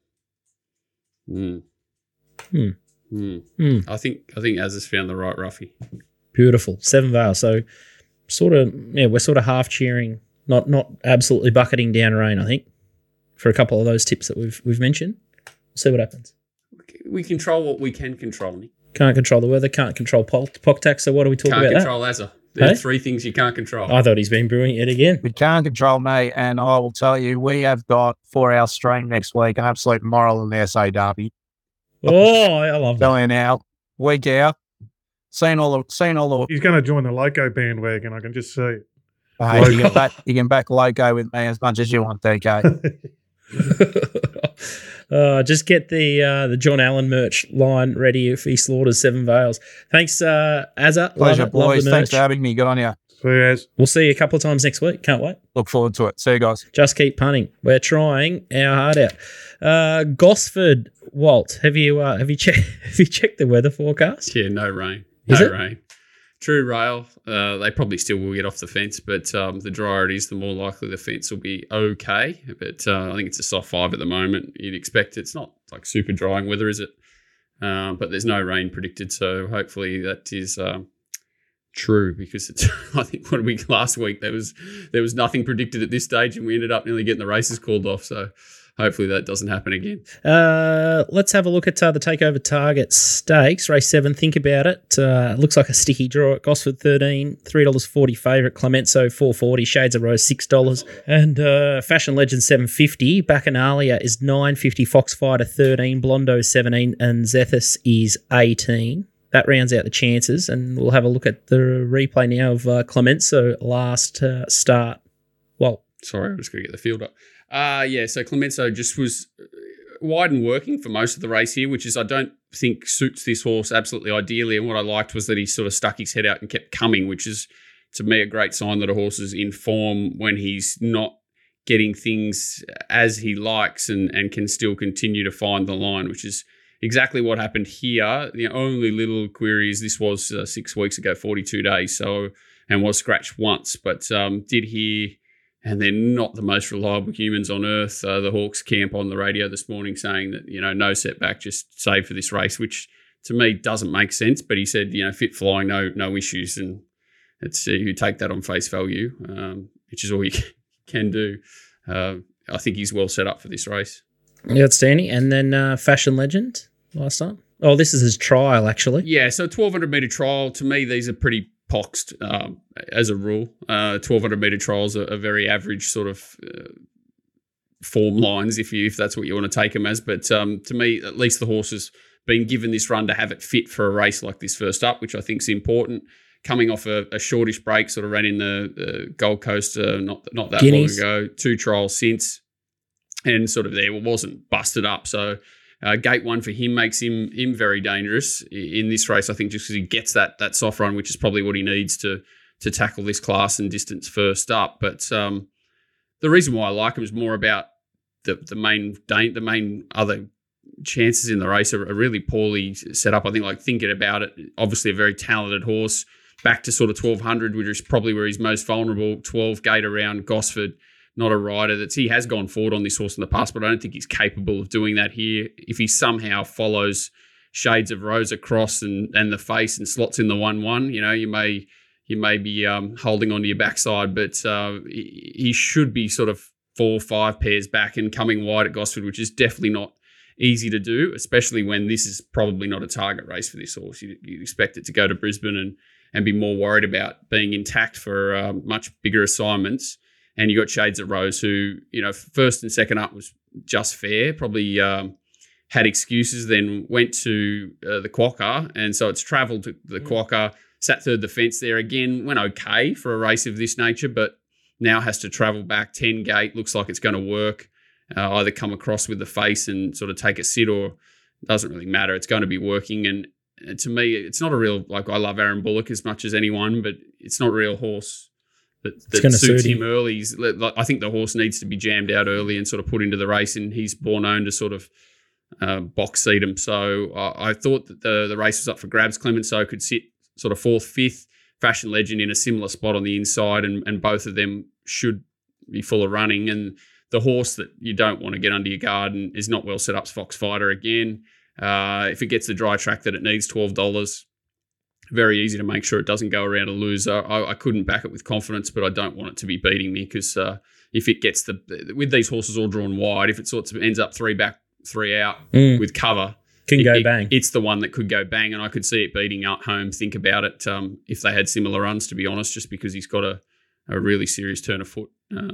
Mm. Mm. Mm. Mm. I think I think Azza's found the right roughy. Beautiful. Seven Vales. So sort of yeah, we're sort of half cheering, not not absolutely bucketing down rain, I think, for a couple of those tips that we've we've mentioned. We'll see what happens. We control what we can control, Nick. Can't control the weather, can't control P O C tax, so what are we talking can't about? Can't control that? Azza. There hey? are three things you can't control. I thought he's been brewing it again. We can't control me, and I will tell you, we have got for our stream next week an absolute moral in the S A Derby. Oh, I love that. Going out, week out, seeing all the, seeing all the. He's going to join the Loco bandwagon. I can just see it. Hey, Loco. You can back, you can back Loco with me as much as you want, D K. Uh, just get the uh, the John Allen merch line ready if he slaughters Seven Vales. Thanks, uh, Azza. Pleasure, love it, boys. Love Thanks for having me. Good on you. See you guys. We'll see you a couple of times next week. Can't wait. Look forward to it. See you guys. Just keep punning. We're trying our heart out. Uh, Gosford, Walt, have you uh, have you checked have you checked the weather forecast? Yeah, no rain. Is no it? rain. True rail. Uh, they probably still will get off the fence, but um, the drier it is, the more likely the fence will be okay. But uh, I think it's a soft five at the moment. You'd expect it's not like super drying weather, is it? Uh, but there's no rain predicted, so hopefully that is um, true because it's. I think one week last week there was there was nothing predicted at this stage, and we ended up nearly getting the races called off. So. Hopefully that doesn't happen again. Uh, let's have a look at uh, the Takeover Target Stakes. Race seven, think about it. Uh, looks like a sticky draw at Gosford, thirteen dollars, three dollars forty favourite. Clemenceau, four dollars forty. Shades of Rose, six dollars. And uh, Fashion Legend, seven dollars fifty. Bacchanalia is nine dollars fifty. Foxfighter, thirteen dollars. Blondo, seventeen dollars. And Zethus is eighteen dollars. That rounds out the chances. And we'll have a look at the replay now of uh, Clemenceau last uh, start. Well, sorry, I'm just going to get the field up. Uh, yeah, so Clemenceau just was wide and working for most of the race here, which is I don't think suits this horse absolutely ideally. And what I liked was that he sort of stuck his head out and kept coming, which is, to me, a great sign that a horse is in form when he's not getting things as he likes and, and can still continue to find the line, which is exactly what happened here. The only little query is this was uh, six weeks ago, forty-two days, so and was scratched once, but um, did hear... And they're not the most reliable humans on earth. Uh, the Hawks camp on the radio this morning saying that, you know, no setback, just save for this race, which to me doesn't make sense. But he said, you know, fit flying, no no issues. And it's uh, you take that on face value, um, which is all you can do. Uh, I think he's well set up for this race. Yeah, outstanding. And then uh, Fashion Legend last time. Oh, this is his trial, actually. Yeah, so twelve hundred metre trial. To me, these are pretty... Poxed um, as a rule. Uh, twelve hundred metre trials are, are very average sort of uh, form lines if you if that's what you want to take them as. But um, to me, at least the horse has been given this run to have it fit for a race like this first up, which I think is important. Coming off a, a shortish break, sort of ran in the uh, Gold Coast uh, not not that Guineas. long ago, two trials since, and sort of there wasn't busted up. So Uh, gate one for him makes him him very dangerous in this race, I think, just because he gets that that soft run, which is probably what he needs to to tackle this class and distance first up. But um, the reason why I like him is more about the the main the main other chances in the race are, are really poorly set up. I think, like, thinking about it, obviously a very talented horse, back to sort of twelve hundred, which is probably where he's most vulnerable. twelve gate around Gosford, not a rider that's, he has gone forward on this horse in the past, but I don't think he's capable of doing that here. If he somehow follows Shades of Rose across and and the face and slots in the one one, you know, you may you may be um, holding onto your backside, but uh, he, he should be sort of four or five pairs back and coming wide at Gosford, which is definitely not easy to do, especially when this is probably not a target race for this horse. You'd, you'd expect it to go to Brisbane and and be more worried about being intact for uh, much bigger assignments. And you got Shades of Rose, who, you know, first and second up was just fair, probably um, had excuses, then went to uh, the Quokka. And so it's travelled to the mm. Quokka, sat third the fence there again, went okay for a race of this nature, but now has to travel back ten gate. Looks like it's going to work, uh, either come across with the face and sort of take a sit, or doesn't really matter. It's going to be working. And to me, it's not a real, like, I love Aaron Bullock as much as anyone, but it's not a real horse that, that suits him early. He's, I think the horse needs to be jammed out early and sort of put into the race, and he's born owned to sort of uh, box seat him. So I, I thought that the, the race was up for grabs. Clemenceau could sit sort of fourth, fifth, Fashion Legend in a similar spot on the inside, and, and both of them should be full of running. And the horse that you don't want to get under your guard and is not well set up is Fox Fighter again. Uh, if it gets the dry track that it needs, twelve dollars, very easy to make sure it doesn't go around a loser. I, I couldn't back it with confidence, but I don't want it to be beating me, because uh, if it gets the, with these horses all drawn wide, if it sort of ends up three back, three out mm. with cover, can it, go bang. It, it's the one that could go bang, and I could see it beating out home. Think about it um, if they had similar runs, to be honest, just because he's got a, a really serious turn of foot, uh,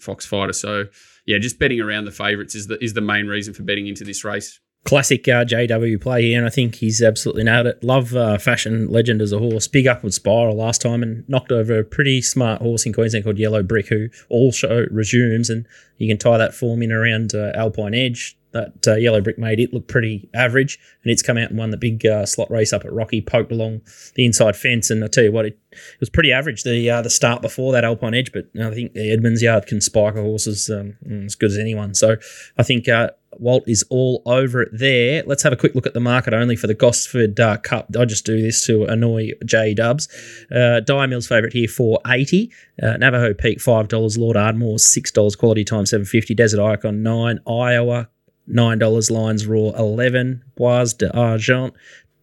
Fox Fighter. So, yeah, just betting around the favourites is the, is the main reason for betting into this race. Classic uh, J W play here, and I think he's absolutely nailed it. Love uh, Fashion Legend as a horse. Big upward spiral last time and knocked over a pretty smart horse in Queensland called Yellow Brick, who also resumes, and you can tie that form in around uh, Alpine Edge. That uh, Yellow Brick made it look pretty average, and it's come out and won the big uh, slot race up at Rocky, poked along the inside fence, and I tell you what, it, it was pretty average, the uh, the start before that Alpine Edge, but I think the Edmonds Yard can spike a horse as, um, as good as anyone. So I think uh, Walt is all over it there. Let's have a quick look at the market only for the Gosford uh, Cup. I just do this to annoy J-Dubs. Uh, Dyer Mills favourite here, four eighty. Uh, Navajo Peak, five dollars. Lord Ardmore, six dollars. Quality Time, seven fifty. Desert Icon, nine dollars. Iowa, nine dollars. Lions Raw, eleven dollars. Bois d'Argent,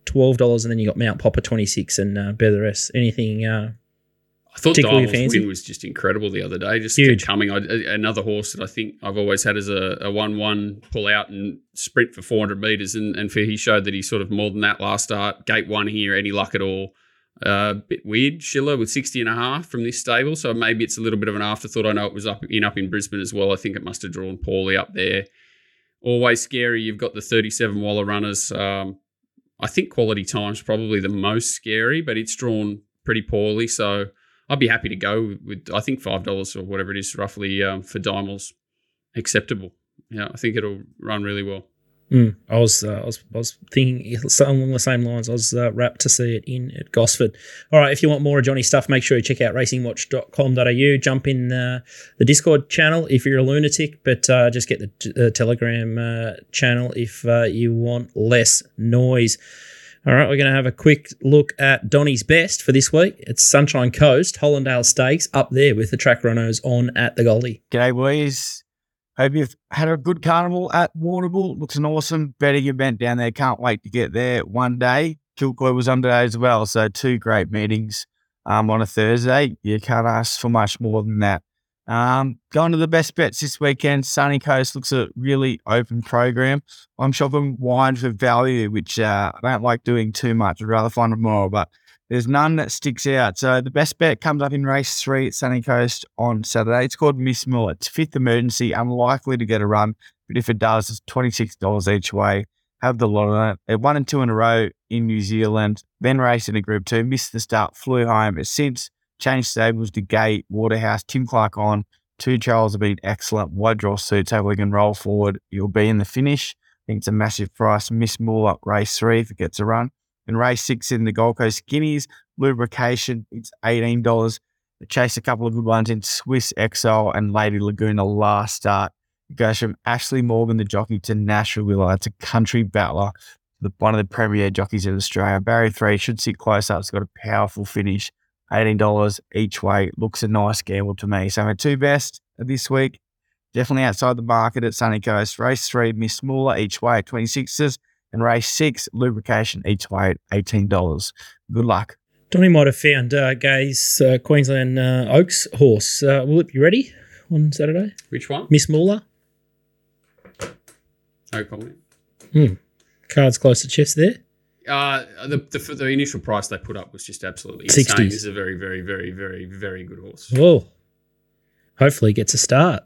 twelve dollars. And then you got Mount Popper, twenty-six dollars, and uh, Betheres. Anything uh, I thought particularly fancy? Win was just incredible the other day. Just kept coming. I, another horse that I think I've always had as a one one pull out and sprint for four hundred metres. And, and for, he showed that he's sort of more than that last start. Gate one here, any luck at all. A uh, bit weird, Schiller with sixty and a half from this stable. So maybe it's a little bit of an afterthought. I know it was up in, up in Brisbane as well. I think it must have drawn poorly up there. Always scary. You've got the thirty-seven Waller runners. Um, I think Quality Time's probably the most scary, but it's drawn pretty poorly. So I'd be happy to go with, with I think, five dollars or whatever it is roughly um, for Dymals. Acceptable. Yeah, I think it'll run really well. Mm, I was, uh, I was, I was thinking along the same lines. I was uh, rapt to see it in at Gosford. All right, if you want more of Johnny's stuff, make sure you check out racing watch dot com dot a u. Jump in uh, the Discord channel if you're a lunatic, but uh, just get the uh, Telegram uh, channel if uh, you want less noise. All right, we're going to have a quick look at Donny's best for this week. It's Sunshine Coast, Hollandale Stakes, up there with the track runners on at the Goldie. G'day, boys. Hope you've had a good carnival at Warrnambool. Looks an awesome betting event down there. Can't wait to get there one day. Kilcoy was on today as well, so two great meetings um, on a Thursday. You can't ask for much more than that. Um, going to the best bets this weekend. Sunny Coast looks a really open program. I'm shopping wine for value, which uh, I don't like doing too much. I'd rather find more, but there's none that sticks out. So the best bet comes up in race three at Sunny Coast on Saturday. It's called Miss Mill. It's fifth emergency, unlikely to get a run, but if it does, it's twenty-six dollars each way. Have the lot on it. It won and two in a row in New Zealand, then raced in a group two, missed the start, flew home, but since changed stables to Gai Waterhouse, Tim Clark on. Two Charles have been excellent. Wide draw suits, so we can roll forward. You'll be in the finish. think it's a massive price. Miss Moore up race three if it gets a run. And race six in the Gold Coast Guineas, Lubrication, it's eighteen dollars. They chase a couple of good ones in Swiss Exile and Lady Laguna last start. It goes from Ashley Morgan, the jockey, to Nash Willa. It's a country battler, the, one of the premier jockeys in Australia. Barrier three should sit close up. It's got a powerful finish. eighteen dollars each way. Looks a nice gamble to me. So my two best this week, definitely outside the market at Sunny Coast. Race three, Miss Smaller each way at twenty-sixes. And race six, Lubrication each way at eighteen dollars. Good luck. Donnie might have found uh, Gay's uh, Queensland uh, Oaks horse. Uh, will it be ready on Saturday? Which one? Miss Smaller. No comment. Hmm. Cards close to chest there. Uh, the, the the initial price they put up was just absolutely insane. This is a very, very, very, very, very good horse. Oh, hopefully gets a start.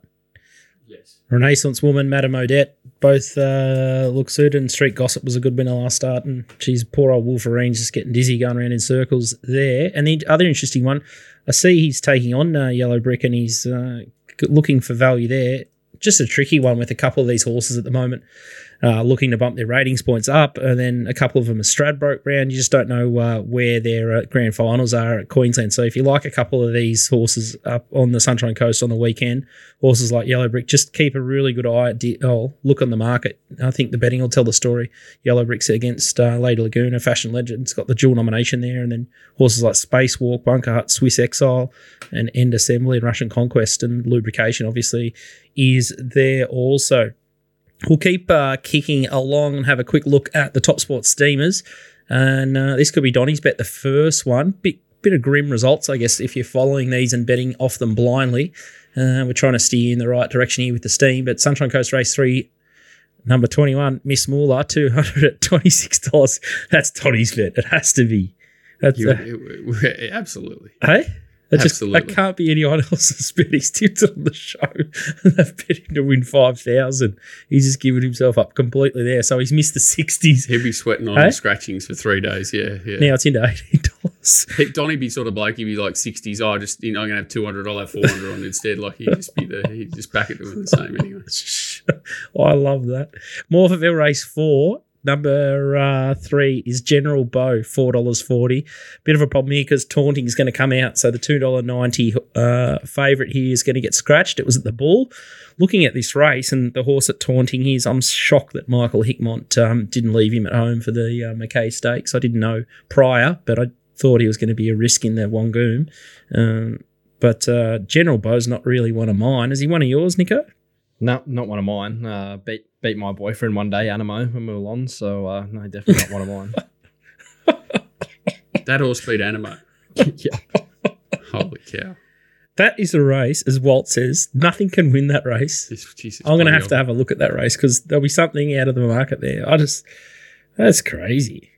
Yes. Renaissance Woman, Madame Odette, both uh, look suited, and Street Gossip was a good winner last start, and she's poor old Wolverine's just getting dizzy going around in circles there. And the other interesting one, I see he's taking on uh, Yellow Brick and he's uh, looking for value there. Just a tricky one with a couple of these horses at the moment uh, looking to bump their ratings points up, and then a couple of them are Stradbroke round. You just don't know uh, where their uh, grand finals are at Queensland. So if you like a couple of these horses up on the Sunshine Coast on the weekend, horses like Yellow Brick, just keep a really good eye. At oh, look on the market. I think the betting will tell the story. Yellow Brick's against uh, Lady Laguna, Fashion Legend. It's got the dual nomination there, and then horses like Spacewalk, Bunker Hut, Swiss Exile, and End Assembly, and Russian Conquest, and Lubrication, obviously, is there also. We'll keep uh, kicking along and have a quick look at the top sports steamers. And uh, this could be Donnie's bet, the first one. Bit, bit of grim results, I guess, if you're following these and betting off them blindly. Uh, we're trying to steer you in the right direction here with the steam. But Sunshine Coast Race three, number twenty-one, Miss Moolah, two hundred twenty-six dollars. That's Donnie's bet. It has to be. That's you, a, it, it, absolutely. Hey? That just, I can't be anyone else's bet. He's tipped on the show and they've bet him to win five thousand. He's just given himself up completely there. So he's missed the sixties. He'd be sweating on hey? scratchings for three days, yeah. yeah. Now it's into eighteen dollars. Donnie be sort of like, he'd be like sixties, oh, just, you know, I'm going to have two hundred dollars, I'll have four hundred dollars on instead. Like he'd just be there. He'd just back it to him the same anyway. Oh, I love that. Morphettville Race four. Number uh, three is General Bow, four dollars forty. Bit of a problem here because Taunting is going to come out, so the two dollars ninety uh, favourite here is going to get scratched. It was at the Bull. Looking at this race and the horse at Taunting is, I'm shocked that Michael Hickmont um, didn't leave him at home for the uh, Mackay Stakes. I didn't know prior, but I thought he was going to be a risk in the Wongoom. Um, but uh, General Bow's not really one of mine. Is he one of yours, Nicko? No, not one of mine. Uh, beat beat my boyfriend one day, Animo, when we were on. So, uh, no, definitely not one of mine. That horse beat Animo. Yeah. Holy cow. That is a race, as Walt says, nothing can win that race. This, Jesus, I'm going to have to have a look at that race because there'll be something out of the market there. I just, that's crazy.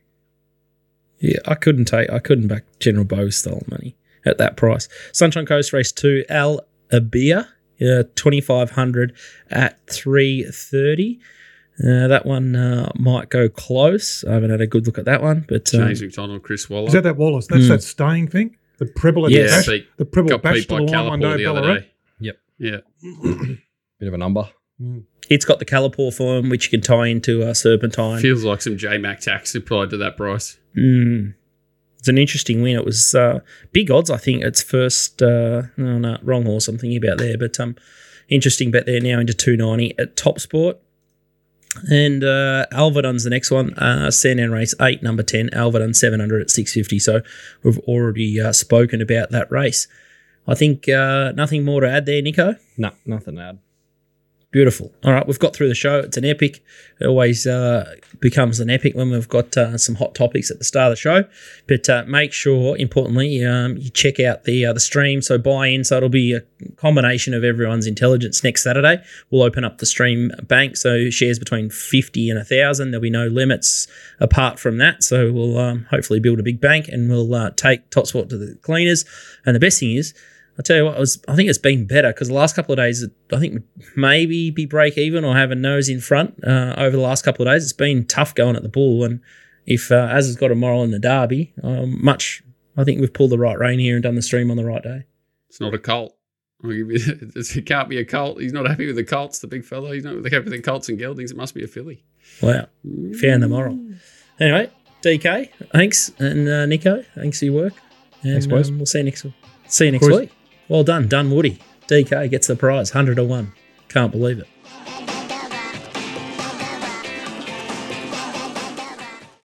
Yeah, I couldn't take, I couldn't back General Bow's stolen money at that price. Sunshine Coast Race two, Al Abia. Uh, twenty-five hundred at three thirty. Uh, that one uh, might go close. I haven't had a good look at that one. But um, James McDonald, Chris Wallace. Is that that Wallace? That's mm. that staying thing? The Preble and yes. Bash, the Preble got Bash by Calipore the, the other day. Yep. Yeah. Bit of a number. Mm. It's got the Calipore form, which you can tie into uh, Serpentine. Feels like some J-Mac tax applied to that price. Mm. It's an interesting win. It was uh, big odds, I think. It's first uh, – no, no, wrong horse I'm thinking about there. But um, interesting bet there now into two ninety at Top Sport. And uh, Alvedon's the next one. Uh, Sandown Race eight, number ten. Alvedon seven hundred at six fifty. So we've already uh, spoken about that race. I think uh, nothing more to add there, Nicko? No, nothing to add. Beautiful. All right, we've got through the show. It's an epic. It always uh, becomes an epic when we've got uh, some hot topics at the start of the show. But uh, make sure, importantly, um, you check out the uh, the stream. So buy in. So it'll be a combination of everyone's intelligence. Next Saturday, we'll open up the stream bank. So shares between fifty and one thousand. There'll be no limits apart from that. So we'll um, hopefully build a big bank and we'll uh, take Top Sport to the cleaners. And the best thing is, I tell you what, I, was, I think it's been better because the last couple of days, I think maybe be break even or have a nose in front uh, over the last couple of days. It's been tough going at the Bull, and if uh, Az has got a moral in the derby, um, much I think we've pulled the right rein here and done the stream on the right day. It's not a cult. It can't be a colt. He's not happy with the colts, the big fella. He's not happy with the colts and geldings. It must be a filly. Wow. Found the moral. Anyway, D K, thanks. And uh, Nicko, thanks for your work. And thanks, boys. Um, we'll see you next, see you next week. Well done, Dunwoody. D K gets the prize, one hundred to one. Can't believe it.